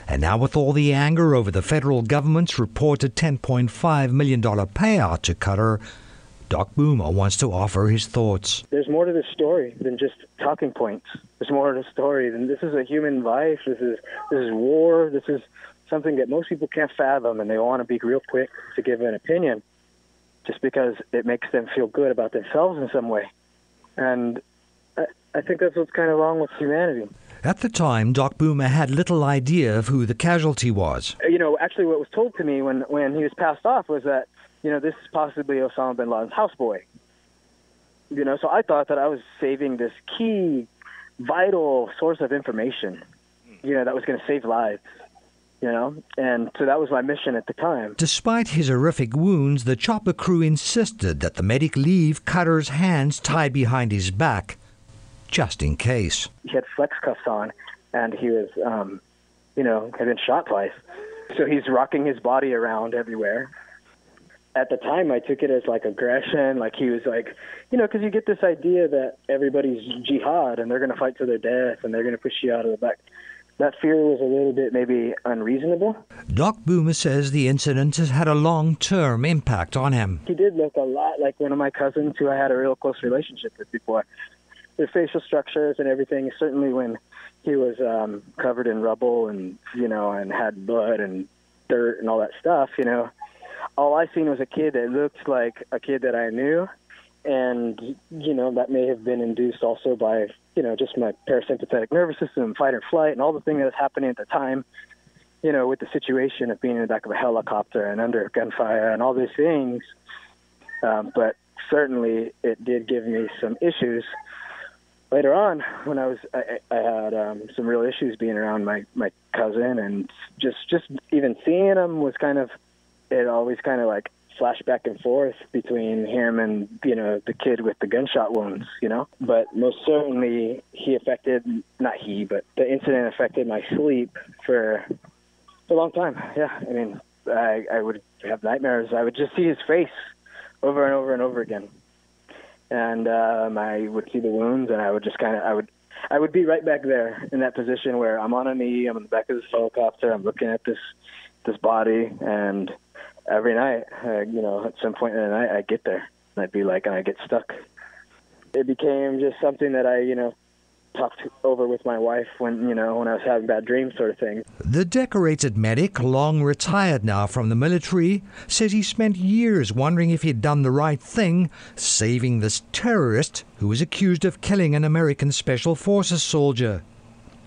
And now with all the anger over the federal government's reported $10.5 million payout to Khadr, Doc Bouma wants to offer his thoughts. There's more to this story than just talking points. There's more to the story than this is a human life. This is war. This is something that most people can't fathom, and they want to be real quick to give an opinion just because it makes them feel good about themselves in some way. And I think that's what's kind of wrong with humanity. At the time, Doc Bouma had little idea of who the casualty was. You know, actually what was told to me when he was passed off was that, you know, this is possibly Osama bin Laden's houseboy. You know, so I thought that I was saving this key, vital source of information, you know, that was going to save lives. You know, and so that was my mission at the time. Despite his horrific wounds, the chopper crew insisted that the medic leave Khadr's hands tied behind his back, just in case. He had flex cuffs on, and he was, you know, had been shot twice. So he's rocking his body around everywhere. At the time, I took it as like aggression, like he was like, you know, because you get this idea that everybody's jihad, and they're going to fight to their death, and they're going to push you out of the back. That fear was a little bit maybe unreasonable. Doc Bouma says the incident has had a long-term impact on him. He did look a lot like one of my cousins who I had a real close relationship with before. Their facial structures and everything, certainly when he was covered in rubble and, you know, and had blood and dirt and all that stuff, you know, all I seen was a kid that looked like a kid that I knew. And, you know, that may have been induced also by, you know, just my parasympathetic nervous system, fight or flight, and all the thing that was happening at the time, you know, with the situation of being in the back of a helicopter and under gunfire and all these things. But certainly it did give me some issues. Later on, when I had some real issues being around my cousin, and just even seeing him was kind of, it always kind of like, flash back and forth between him and, you know, the kid with the gunshot wounds, you know. But most certainly the incident affected my sleep for a long time. Yeah, I mean, I would have nightmares. I would just see his face over and over and over again. And I would see the wounds, and I would just kind of, I would be right back there in that position where I'm on a knee, I'm in the back of this helicopter, I'm looking at this body, and every night, at some point in the night, I'd get there, and I'd be like, and I'd get stuck. It became just something that I, talked over with my wife when I was having bad dreams, sort of thing. The decorated medic, long retired now from the military, says he spent years wondering if he'd done the right thing, saving this terrorist who was accused of killing an American Special Forces soldier.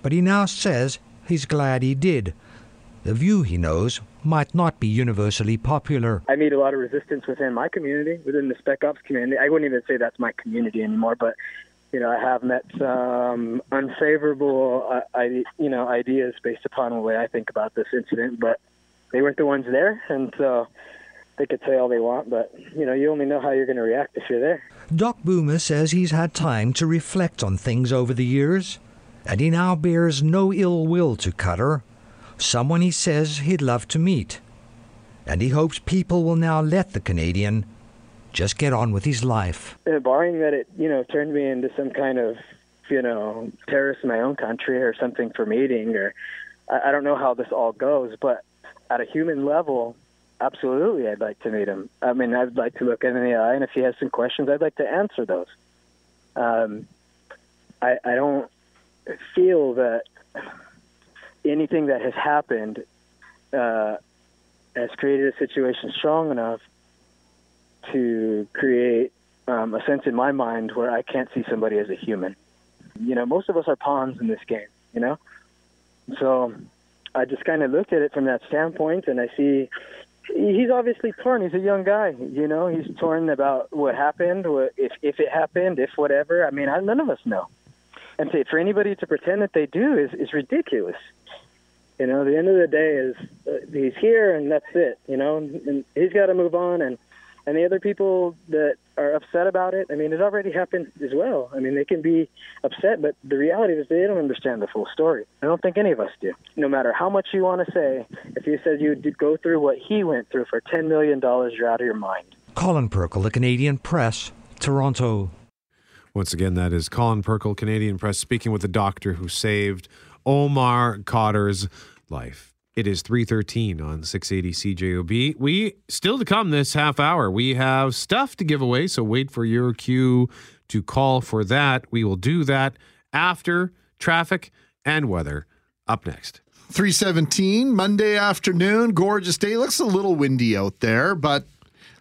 But he now says he's glad he did. The view, he knows, might not be universally popular. I meet a lot of resistance within my community, within the Spec Ops community. I wouldn't even say that's my community anymore, but I have met some unfavorable, ideas based upon the way I think about this incident, but they weren't the ones there, and so they could say all they want, but, you only know how you're going to react if you're there. Doc Boomer says he's had time to reflect on things over the years, and he now bears no ill will to Khadr, someone he says he'd love to meet. And he hopes people will now let the Canadian just get on with his life. Barring that it, turned me into some kind of, terrorist in my own country or something for meeting, or I don't know how this all goes, but at a human level, absolutely I'd like to meet him. I mean, I'd like to look him in the eye, and if he has some questions, I'd like to answer those. I don't feel that anything that has happened has created a situation strong enough to create a sense in my mind where I can't see somebody as a human. Most of us are pawns in this game, So I just kind of looked at it from that standpoint, and I see he's obviously torn. He's a young guy, He's torn about what happened, if it happened, if whatever. I mean, none of us know. And for anybody to pretend that they do is ridiculous. The end of the day is he's here, and that's it, And he's got to move on, and the other people that are upset about it, I mean, it already happened as well. I mean, they can be upset, but the reality is they don't understand the full story. I don't think any of us do. No matter how much you want to say, if you said you would go through what he went through for $10 million, you're out of your mind. Colin Perkle, the Canadian Press, Toronto. Once again, that is Colin Perkle, Canadian Press, speaking with the doctor who saved Omar Khadr's life. It is 3:13 on 680 CJOB. We still to come this half hour. We have stuff to give away, so wait for your cue to call for that. We will do that after traffic and weather. Up next. 3:17, Monday afternoon. Gorgeous day. Looks a little windy out there, but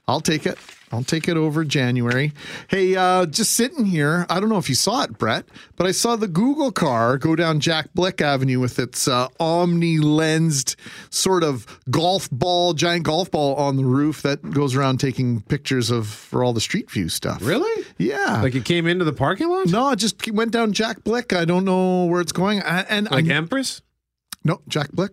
I'll take it. I'll take it over January. Hey, just sitting here, I don't know if you saw it, Brett, but I saw the Google car go down Jack Blick Avenue with its omni-lensed sort of giant golf ball on the roof that goes around taking pictures for all the street view stuff. Really? Yeah. Like it came into the parking lot? No, it just went down Jack Blick. I don't know where it's going. Empress? No, Jack Blick.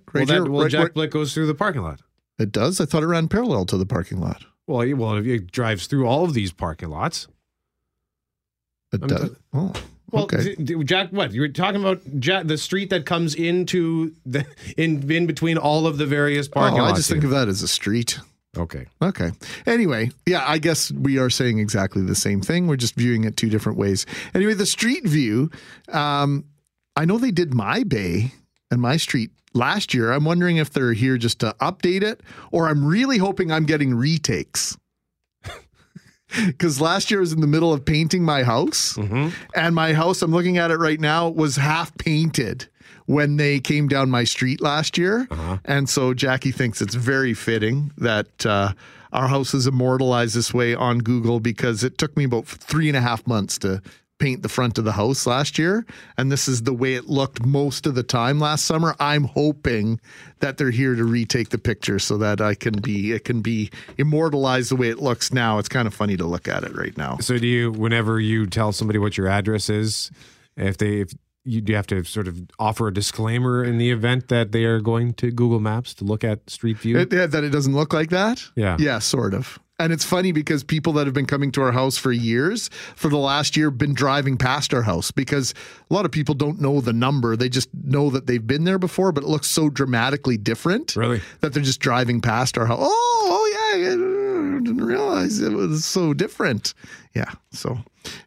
Jack Blick goes through the parking lot. It does? I thought it ran parallel to the parking lot. Well, if it drives through all of these parking lots. It does. Okay. Jack, what? You were talking about Jack, the street that comes into the in between all of the various parking lots. I just think of that as a street. Okay. Anyway, yeah, I guess we are saying exactly the same thing. We're just viewing it two different ways. Anyway, the street view, I know they did my bay and my street last year. I'm wondering if they're here just to update it, or I'm really hoping I'm getting retakes. Because last year I was in the middle of painting my house, and my house, I'm looking at it right now, was half painted when they came down my street last year. And so Jackie thinks it's very fitting that our house is immortalized this way on Google, because it took me about 3.5 months to paint the front of the house last year, and this is the way it looked most of the time last summer. I'm hoping that they're here to retake the picture so that it can be immortalized the way it looks now. It's kind of funny to look at it right now. So do you, whenever you tell somebody what your address is, do you have to sort of offer a disclaimer in the event that they are going to Google Maps to look at Street View? That it doesn't look like that? Yeah, sort of. And it's funny because people that have been coming to our house for years, for the last year, been driving past our house because a lot of people don't know the number. They just know that they've been there before, but it looks so dramatically different that they're just driving past our house. Oh yeah. I didn't realize it was so different. Yeah. So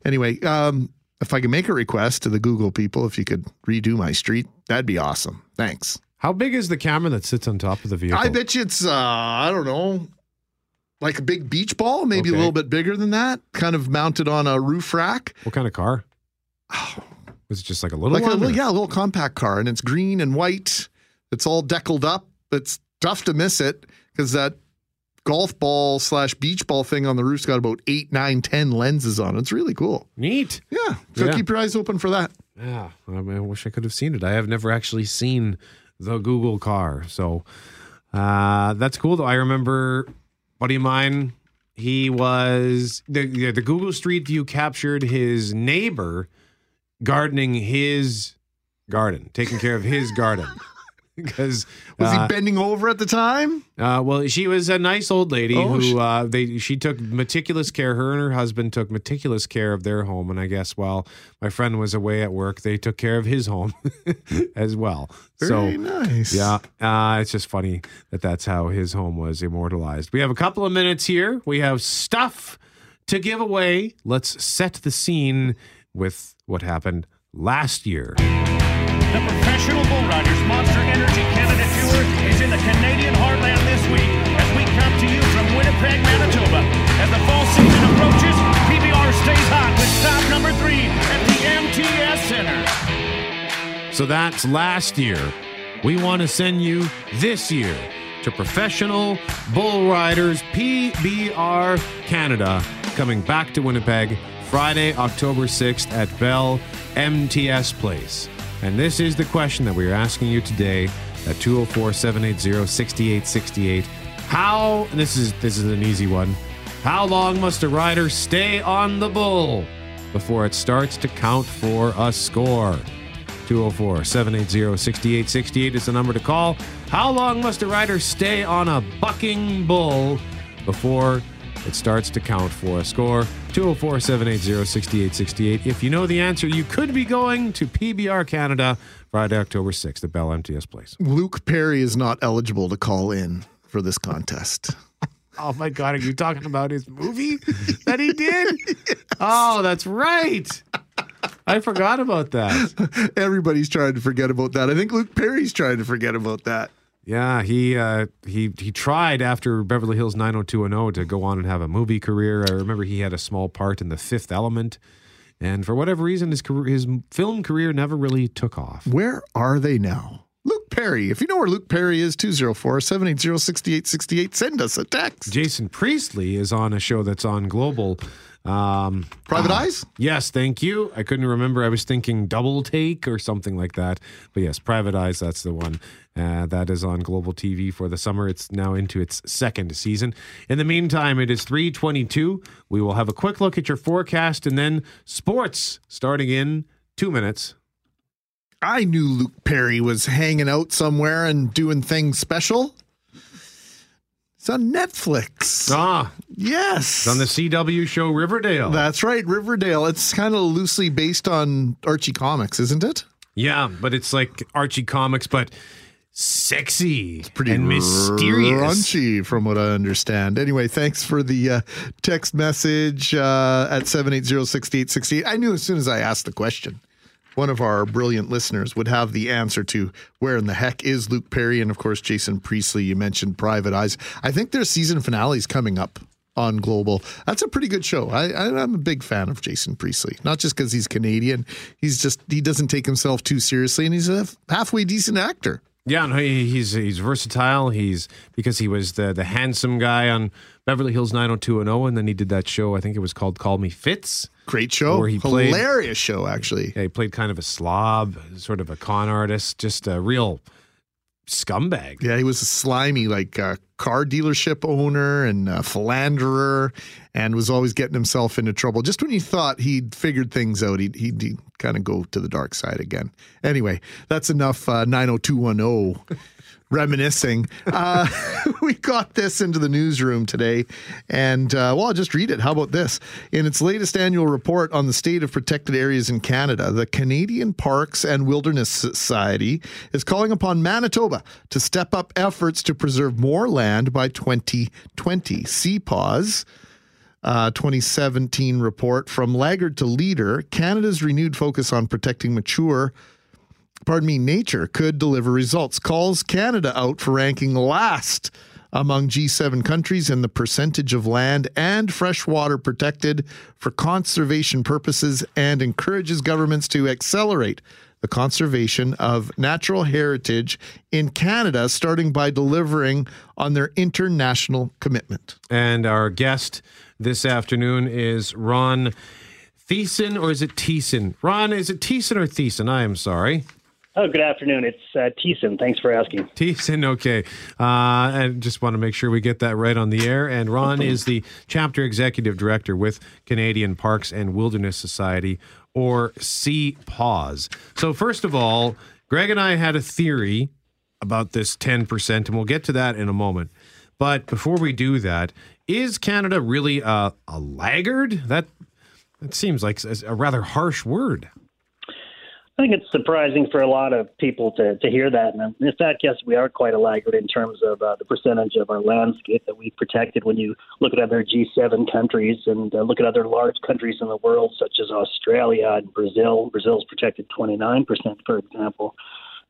anyway, if I can make a request to the Google people, if you could redo my street, that'd be awesome. Thanks. How big is the camera that sits on top of the vehicle? I bet you it's, I don't know, like a big beach ball, maybe a little bit bigger than that, kind of mounted on a roof rack. What kind of car? Was it just like a little one? A little compact car, and it's green and white. It's all deckled up. It's tough to miss it because that golf ball / beach ball thing on the roof's got about 8, 9, 10 lenses on it. It's really cool. Neat. Yeah. So keep your eyes open for that. Yeah. I mean, I wish I could have seen it. I have never actually seen the Google car. So that's cool, though. I remember a buddy of mine, he was... The Google Street View captured his neighbor gardening his garden, taking care of his garden. Because was he bending over at the time? Well, she was a nice old lady who took meticulous care. Her and her husband took meticulous care of their home, and I guess while my friend was away at work, they took care of his home as well. Very nice. Yeah, it's just funny that that's how his home was immortalized. We have a couple of minutes here. We have stuff to give away. Let's set the scene with what happened last year. The Professional Bull Riders Monster Energy Canada Tour is in the Canadian heartland this week as we come to you from Winnipeg, Manitoba. As the fall season approaches, PBR stays hot with stop number 3 at the MTS Center. So that's last year. We want to send you this year to Professional Bull Riders PBR Canada, coming back to Winnipeg Friday, October 6th at Bell MTS Place. And this is the question that we are asking you today at 204-780-6868. How, and this is an easy one, how long must a rider stay on the bull before it starts to count for a score? 204-780-6868 is the number to call. How long must a rider stay on a bucking bull before it starts to count for a score? 204-780-6868. If you know the answer, you could be going to PBR Canada Friday, October 6th at Bell MTS Place. Luke Perry is not eligible to call in for this contest. Oh, my God. Are you talking about his movie that he did? Yes. Oh, that's right. I forgot about that. Everybody's trying to forget about that. I think Luke Perry's trying to forget about that. Yeah, he tried after Beverly Hills 90210 to go on and have a movie career. I remember he had a small part in The Fifth Element, and for whatever reason, his film career never really took off. Where are they now? Luke Perry. If you know where Luke Perry is, 204-780-6868. Send us a text. Jason Priestley is on a show that's on Global. Private Eyes? Yes, thank you. I couldn't remember. I was thinking Double Take or something like that. But yes, Private Eyes, that's the one. That is on Global TV for the summer. It's now into its second season. In the meantime, it is 3:22. We will have a quick look at your forecast and then sports starting in 2 minutes. I knew Luke Perry was hanging out somewhere and doing things special. It's on Netflix. Ah. Yes. It's on the CW show Riverdale. That's right, Riverdale. It's kind of loosely based on Archie Comics, isn't it? Yeah, but it's like Archie Comics, but sexy. It's pretty and mysterious. Raunchy, from what I understand. Anyway, thanks for the text message at 780-6868. I knew as soon as I asked the question, one of our brilliant listeners would have the answer to where in the heck is Luke Perry. And, of course, Jason Priestley, you mentioned Private Eyes. I think their season finale is coming up on Global. That's a pretty good show. I'm a big fan of Jason Priestley, not just because he's Canadian. He doesn't take himself too seriously, and he's a halfway decent actor. Yeah, no, he's versatile. Because he was the handsome guy on Beverly Hills 90210, and then he did that show, I think it was called Call Me Fitz. Great show. Hilarious show, actually. Yeah, he played kind of a slob, sort of a con artist, just a real scumbag. Yeah, he was a slimy, car dealership owner and a philanderer, and was always getting himself into trouble. Just when you thought he'd figured things out, he'd kind of go to the dark side again. Anyway, that's enough 90210 reminiscing. We got this into the newsroom today, and well, I'll just read it. How about this? In its latest annual report on the state of protected areas in Canada, the Canadian Parks and Wilderness Society is calling upon Manitoba to step up efforts to preserve more land by 2020. CPAWS. 2017 report, From Laggard to Leader, Canada's renewed focus on protecting nature could deliver results, calls Canada out for ranking last among G7 countries in the percentage of land and freshwater protected for conservation purposes, and encourages governments to accelerate the conservation of natural heritage in Canada, starting by delivering on their international commitment. And our guest this afternoon is Ron Thiessen, or is it Thiessen? Ron, is it Thiessen or Thiessen? I am sorry. Oh, good afternoon. It's Thiessen. Thanks for asking. Thiessen, okay. I just want to make sure we get that right on the air. And Ron is the Chapter Executive Director with Canadian Parks and Wilderness Society, or CPAWS. So first of all, Greg and I had a theory about this 10%, and we'll get to that in a moment. But before we do that, is Canada really a laggard? That seems like a rather harsh word. I think it's surprising for a lot of people to hear that. And in fact, yes, we are quite a laggard in terms of the percentage of our landscape that we've protected when you look at other G7 countries and look at other large countries in the world, such as Australia and Brazil. Brazil's protected 29%, for example.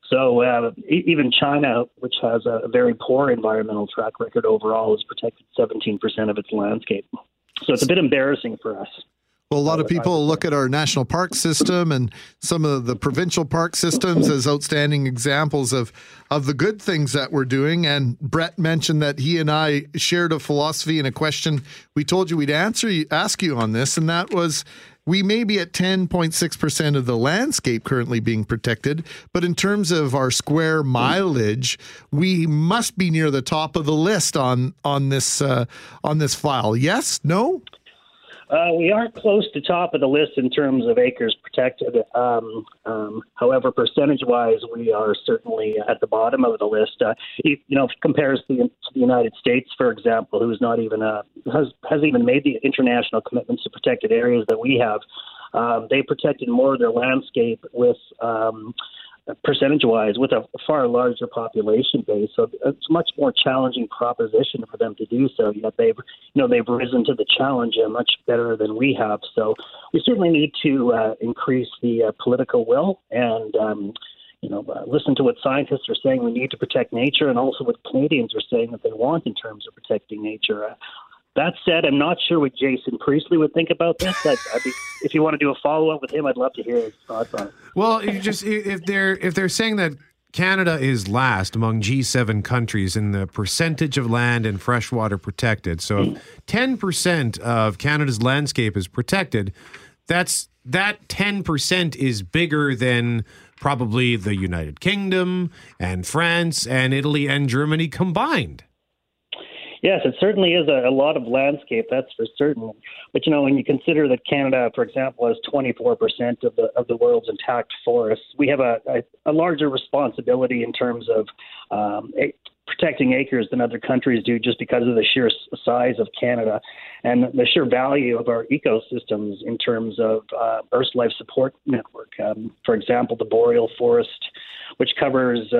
So even China, which has a very poor environmental track record overall, has protected 17% of its landscape. So it's a bit embarrassing for us. Well, a lot of people look at our national park system and some of the provincial park systems as outstanding examples of the good things that we're doing. And Brett mentioned that he and I shared a philosophy and a question we told you we'd ask you on this, and that was, we may be at 10.6% of the landscape currently being protected, but in terms of our square mileage, we must be near the top of the list on this file. Yes? No? We are close to top of the list in terms of acres protected. However, percentage-wise, we are certainly at the bottom of the list. If it compares to the United States, for example, who's not even hasn't even made the international commitments to protected areas that we have. They protected more of their landscape with percentage-wise, with a far larger population base, so it's a much more challenging proposition for them to do so. Yet they've risen to the challenge much better than we have. So we certainly need to increase the political will and listen to what scientists are saying. We need to protect nature, and also what Canadians are saying that they want in terms of protecting nature. That said, I'm not sure what Jason Priestley would think about this. If you want to do a follow-up with him, I'd love to hear his thoughts on it. Well, if they're saying that Canada is last among G7 countries in the percentage of land and freshwater protected, so if 10% of Canada's landscape is protected, that 10% is bigger than probably the United Kingdom and France and Italy and Germany combined. Yes, it certainly is a lot of landscape, that's for certain. But, when you consider that Canada, for example, has 24% of the world's intact forests, we have a larger responsibility in terms of protecting acres than other countries do, just because of the sheer size of Canada and the sheer value of our ecosystems in terms of Earth's Life Support Network. For example, the boreal forest, which covers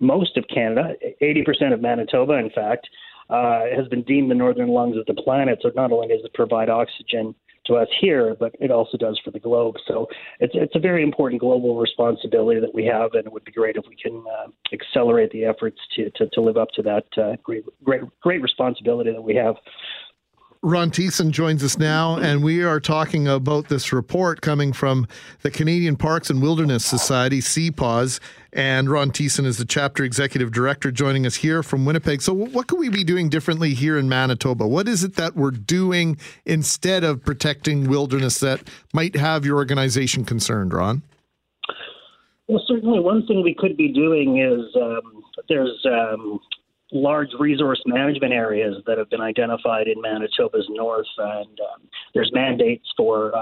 most of Canada, 80% of Manitoba, in fact, has been deemed the northern lungs of the planet. So not only does it provide oxygen to us here, but it also does for the globe. So it's a very important global responsibility that we have, and it would be great if we can accelerate the efforts to live up to that great responsibility that we have. Ron Thiessen joins us now, and we are talking about this report coming from the Canadian Parks and Wilderness Society, CPAWS, and Ron Thiessen is the Chapter Executive Director joining us here from Winnipeg. So what could we be doing differently here in Manitoba? What is it that we're doing instead of protecting wilderness that might have your organization concerned, Ron? Well, certainly one thing we could be doing is large resource management areas that have been identified in Manitoba's north, and there's mandates for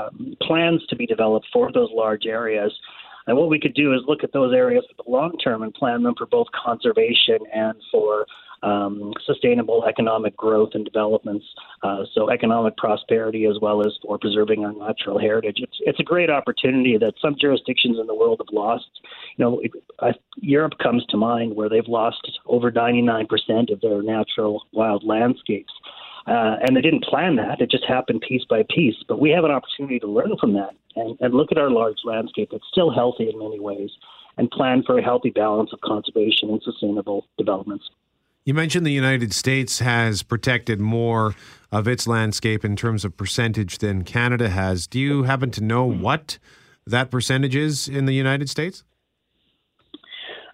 plans to be developed for those large areas. And what we could do is look at those areas for the long term and plan them for both conservation and for sustainable economic growth and developments, so economic prosperity as well as for preserving our natural heritage. It's a great opportunity that some jurisdictions in the world have lost. You know, Europe comes to mind, where they've lost over 99% of their natural wild landscapes. And they didn't plan that. It just happened piece by piece. But we have an opportunity to learn from that and look at our large landscape that's still healthy in many ways and plan for a healthy balance of conservation and sustainable developments. You mentioned the United States has protected more of its landscape in terms of percentage than Canada has. Do you happen to know what that percentage is in the United States?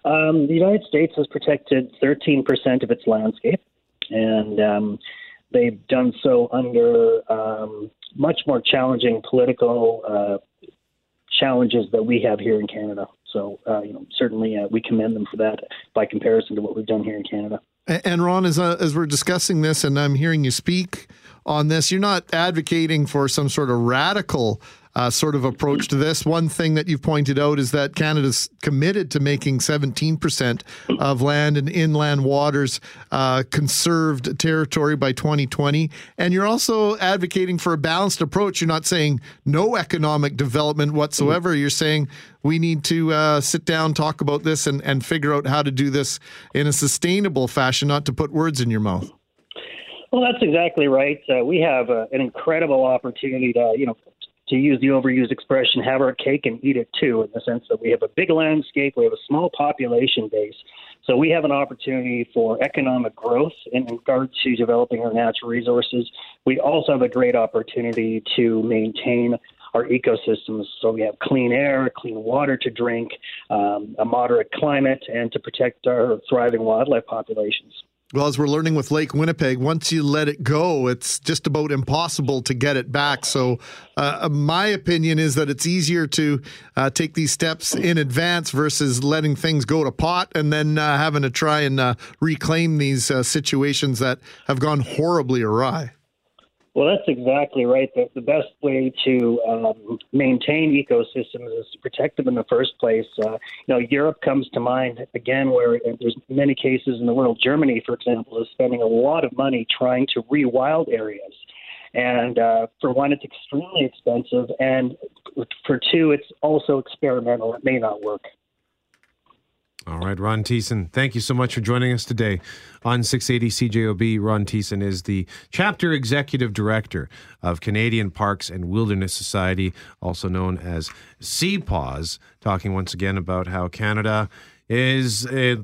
The United States has protected 13% of its landscape, and they've done so under much more challenging political challenges that we have here in Canada. So, certainly we commend them for that by comparison to what we've done here in Canada. And Ron, as we're discussing this, and I'm hearing you speak on this, you're not advocating for some sort of radical sort of approach to this. One thing that you've pointed out is that Canada's committed to making 17% of land and inland waters conserved territory by 2020. And you're also advocating for a balanced approach. You're not saying no economic development whatsoever. You're saying we need to sit down, talk about this, and figure out how to do this in a sustainable fashion, not to put words in your mouth. Well, that's exactly right. We have an incredible opportunity to, to use the overused expression, have our cake and eat it too, in the sense that we have a big landscape, we have a small population base. So we have an opportunity for economic growth in regard to developing our natural resources. We also have a great opportunity to maintain our ecosystems. So we have clean air, clean water to drink, a moderate climate, and to protect our thriving wildlife populations. Well, as we're learning with Lake Winnipeg, once you let it go, it's just about impossible to get it back. So my opinion is that it's easier to take these steps in advance versus letting things go to pot and then having to try and reclaim these situations that have gone horribly awry. Well, that's exactly right. The best way to maintain ecosystems is to protect them in the first place. Europe comes to mind, again, where there's many cases in the world. Germany, for example, is spending a lot of money trying to rewild areas. And for one, it's extremely expensive. And for two, it's also experimental. It may not work. All right, Ron Thiessen, thank you so much for joining us today on 680 CJOB. Ron Thiessen is the Chapter Executive Director of Canadian Parks and Wilderness Society, also known as CPAWS, talking once again about how Canada is in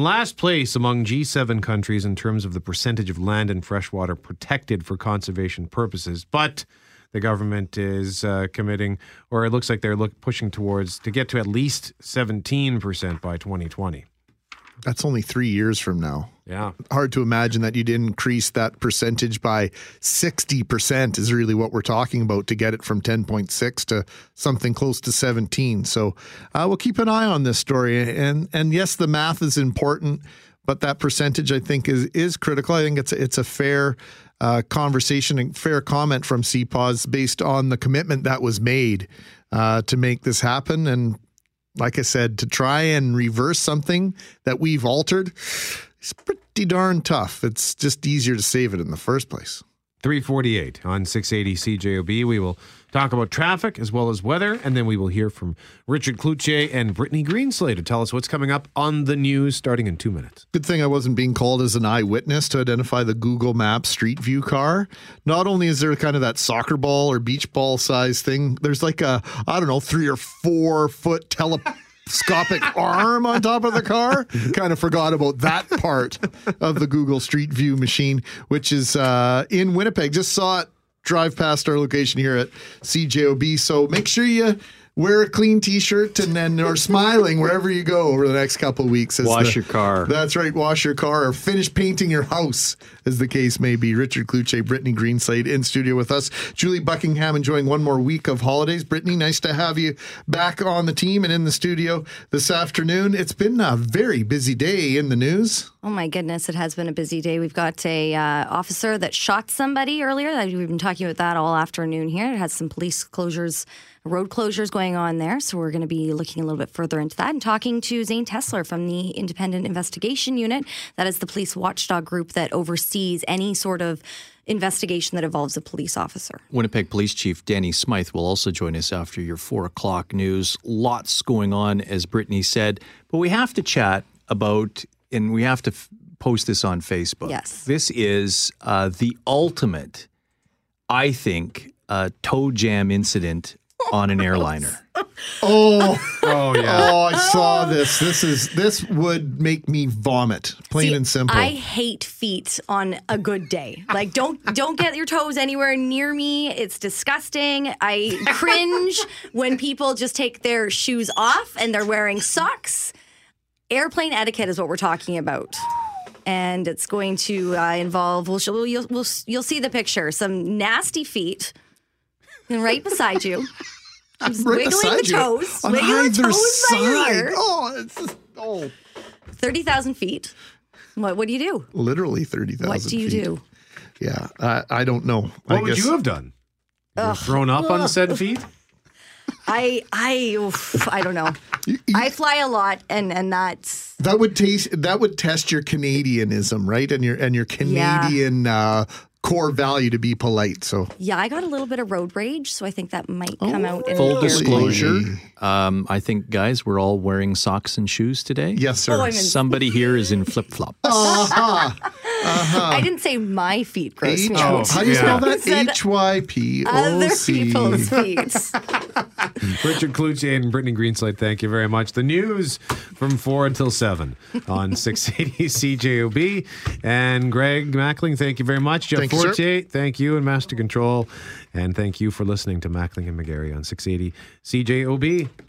last place among G7 countries in terms of the percentage of land and freshwater protected for conservation purposes. But the government is committing, or it looks like they're pushing towards, to get to at least 17% by 2020. That's only 3 years from now. Yeah. Hard to imagine that you'd increase that percentage by 60% is really what we're talking about to get it from 10.6 to something close to 17. So we'll keep an eye on this story. And yes, the math is important, but that percentage, I think, is critical. I think it's a fair conversation and fair comment from CPAWS based on the commitment that was made to make this happen. And like I said, to try and reverse something that we've altered, it's pretty darn tough. It's just easier to save it in the first place. 3:48 on 680 CJOB. We will talk about traffic as well as weather, and then we will hear from Richard Cloutier and Brittany Greensley to tell us what's coming up on the news starting in 2 minutes. Good thing I wasn't being called as an eyewitness to identify the Google Maps Street View car. Not only is there kind of that soccer ball or beach ball size thing, there's like a, 3 or 4 foot telescopic arm on top of the car. Kind of forgot about that part of the Google Street View machine, which is in Winnipeg. Just saw it drive past our location here at CJOB. So make sure you wear a clean T-shirt and then are smiling wherever you go over the next couple of weeks. Wash your car. That's right. Wash your car or finish painting your house, as the case may be. Richard Cloutier, Brittany Greenslade in studio with us. Julie Buckingham enjoying one more week of holidays. Brittany, nice to have you back on the team and in the studio this afternoon. It's been a very busy day in the news. Oh my goodness, it has been a busy day. We've got a officer that shot somebody earlier. We've been talking about that all afternoon here. It has some police closures, road closures going on there. So we're going to be looking a little bit further into that and talking to Zane Tesler from the Independent Investigation Unit. That is the police watchdog group that oversees any sort of investigation that involves a police officer. Winnipeg Police Chief Danny Smythe will also join us after your 4 o'clock news. Lots going on, as Brittany said, but we have to chat about, and we have to post this on Facebook. Yes. This is the ultimate, I think, toe jam incident on an airliner. Oh yeah. Oh, I saw this. This would make me vomit, plain and simple. I hate feet on a good day. Like, don't get your toes anywhere near me. It's disgusting. I cringe when people just take their shoes off and they're wearing socks. Airplane etiquette is what we're talking about. And it's going to involve, you'll see the picture, some nasty feet right beside you. Just right wiggling the toes. On either side. Oh, it's just, 30,000 feet. What do you do? Literally 30,000 feet. What do you do? Yeah, I don't know. What would you have done? Thrown up on said feet? I don't know. I fly a lot, and that would test your Canadianism, right? And your Canadian core value to be polite. So yeah, I got a little bit of road rage, so I think that might come out. In full disclosure, I think, guys, we're all wearing socks and shoes today. Yes, sir. Somebody here is in flip flop. I didn't say my feet gross me out. How do you spell that? HYPOC. Other people's feet. Richard Kluge and Brittany Greenslade, thank you very much. The news from 4 until 7 on 680 CJOB. And Greg Mackling, thank you very much. Jeff Fortier, thank you, and Master Control. And thank you for listening to Mackling and McGarry on 680 CJOB.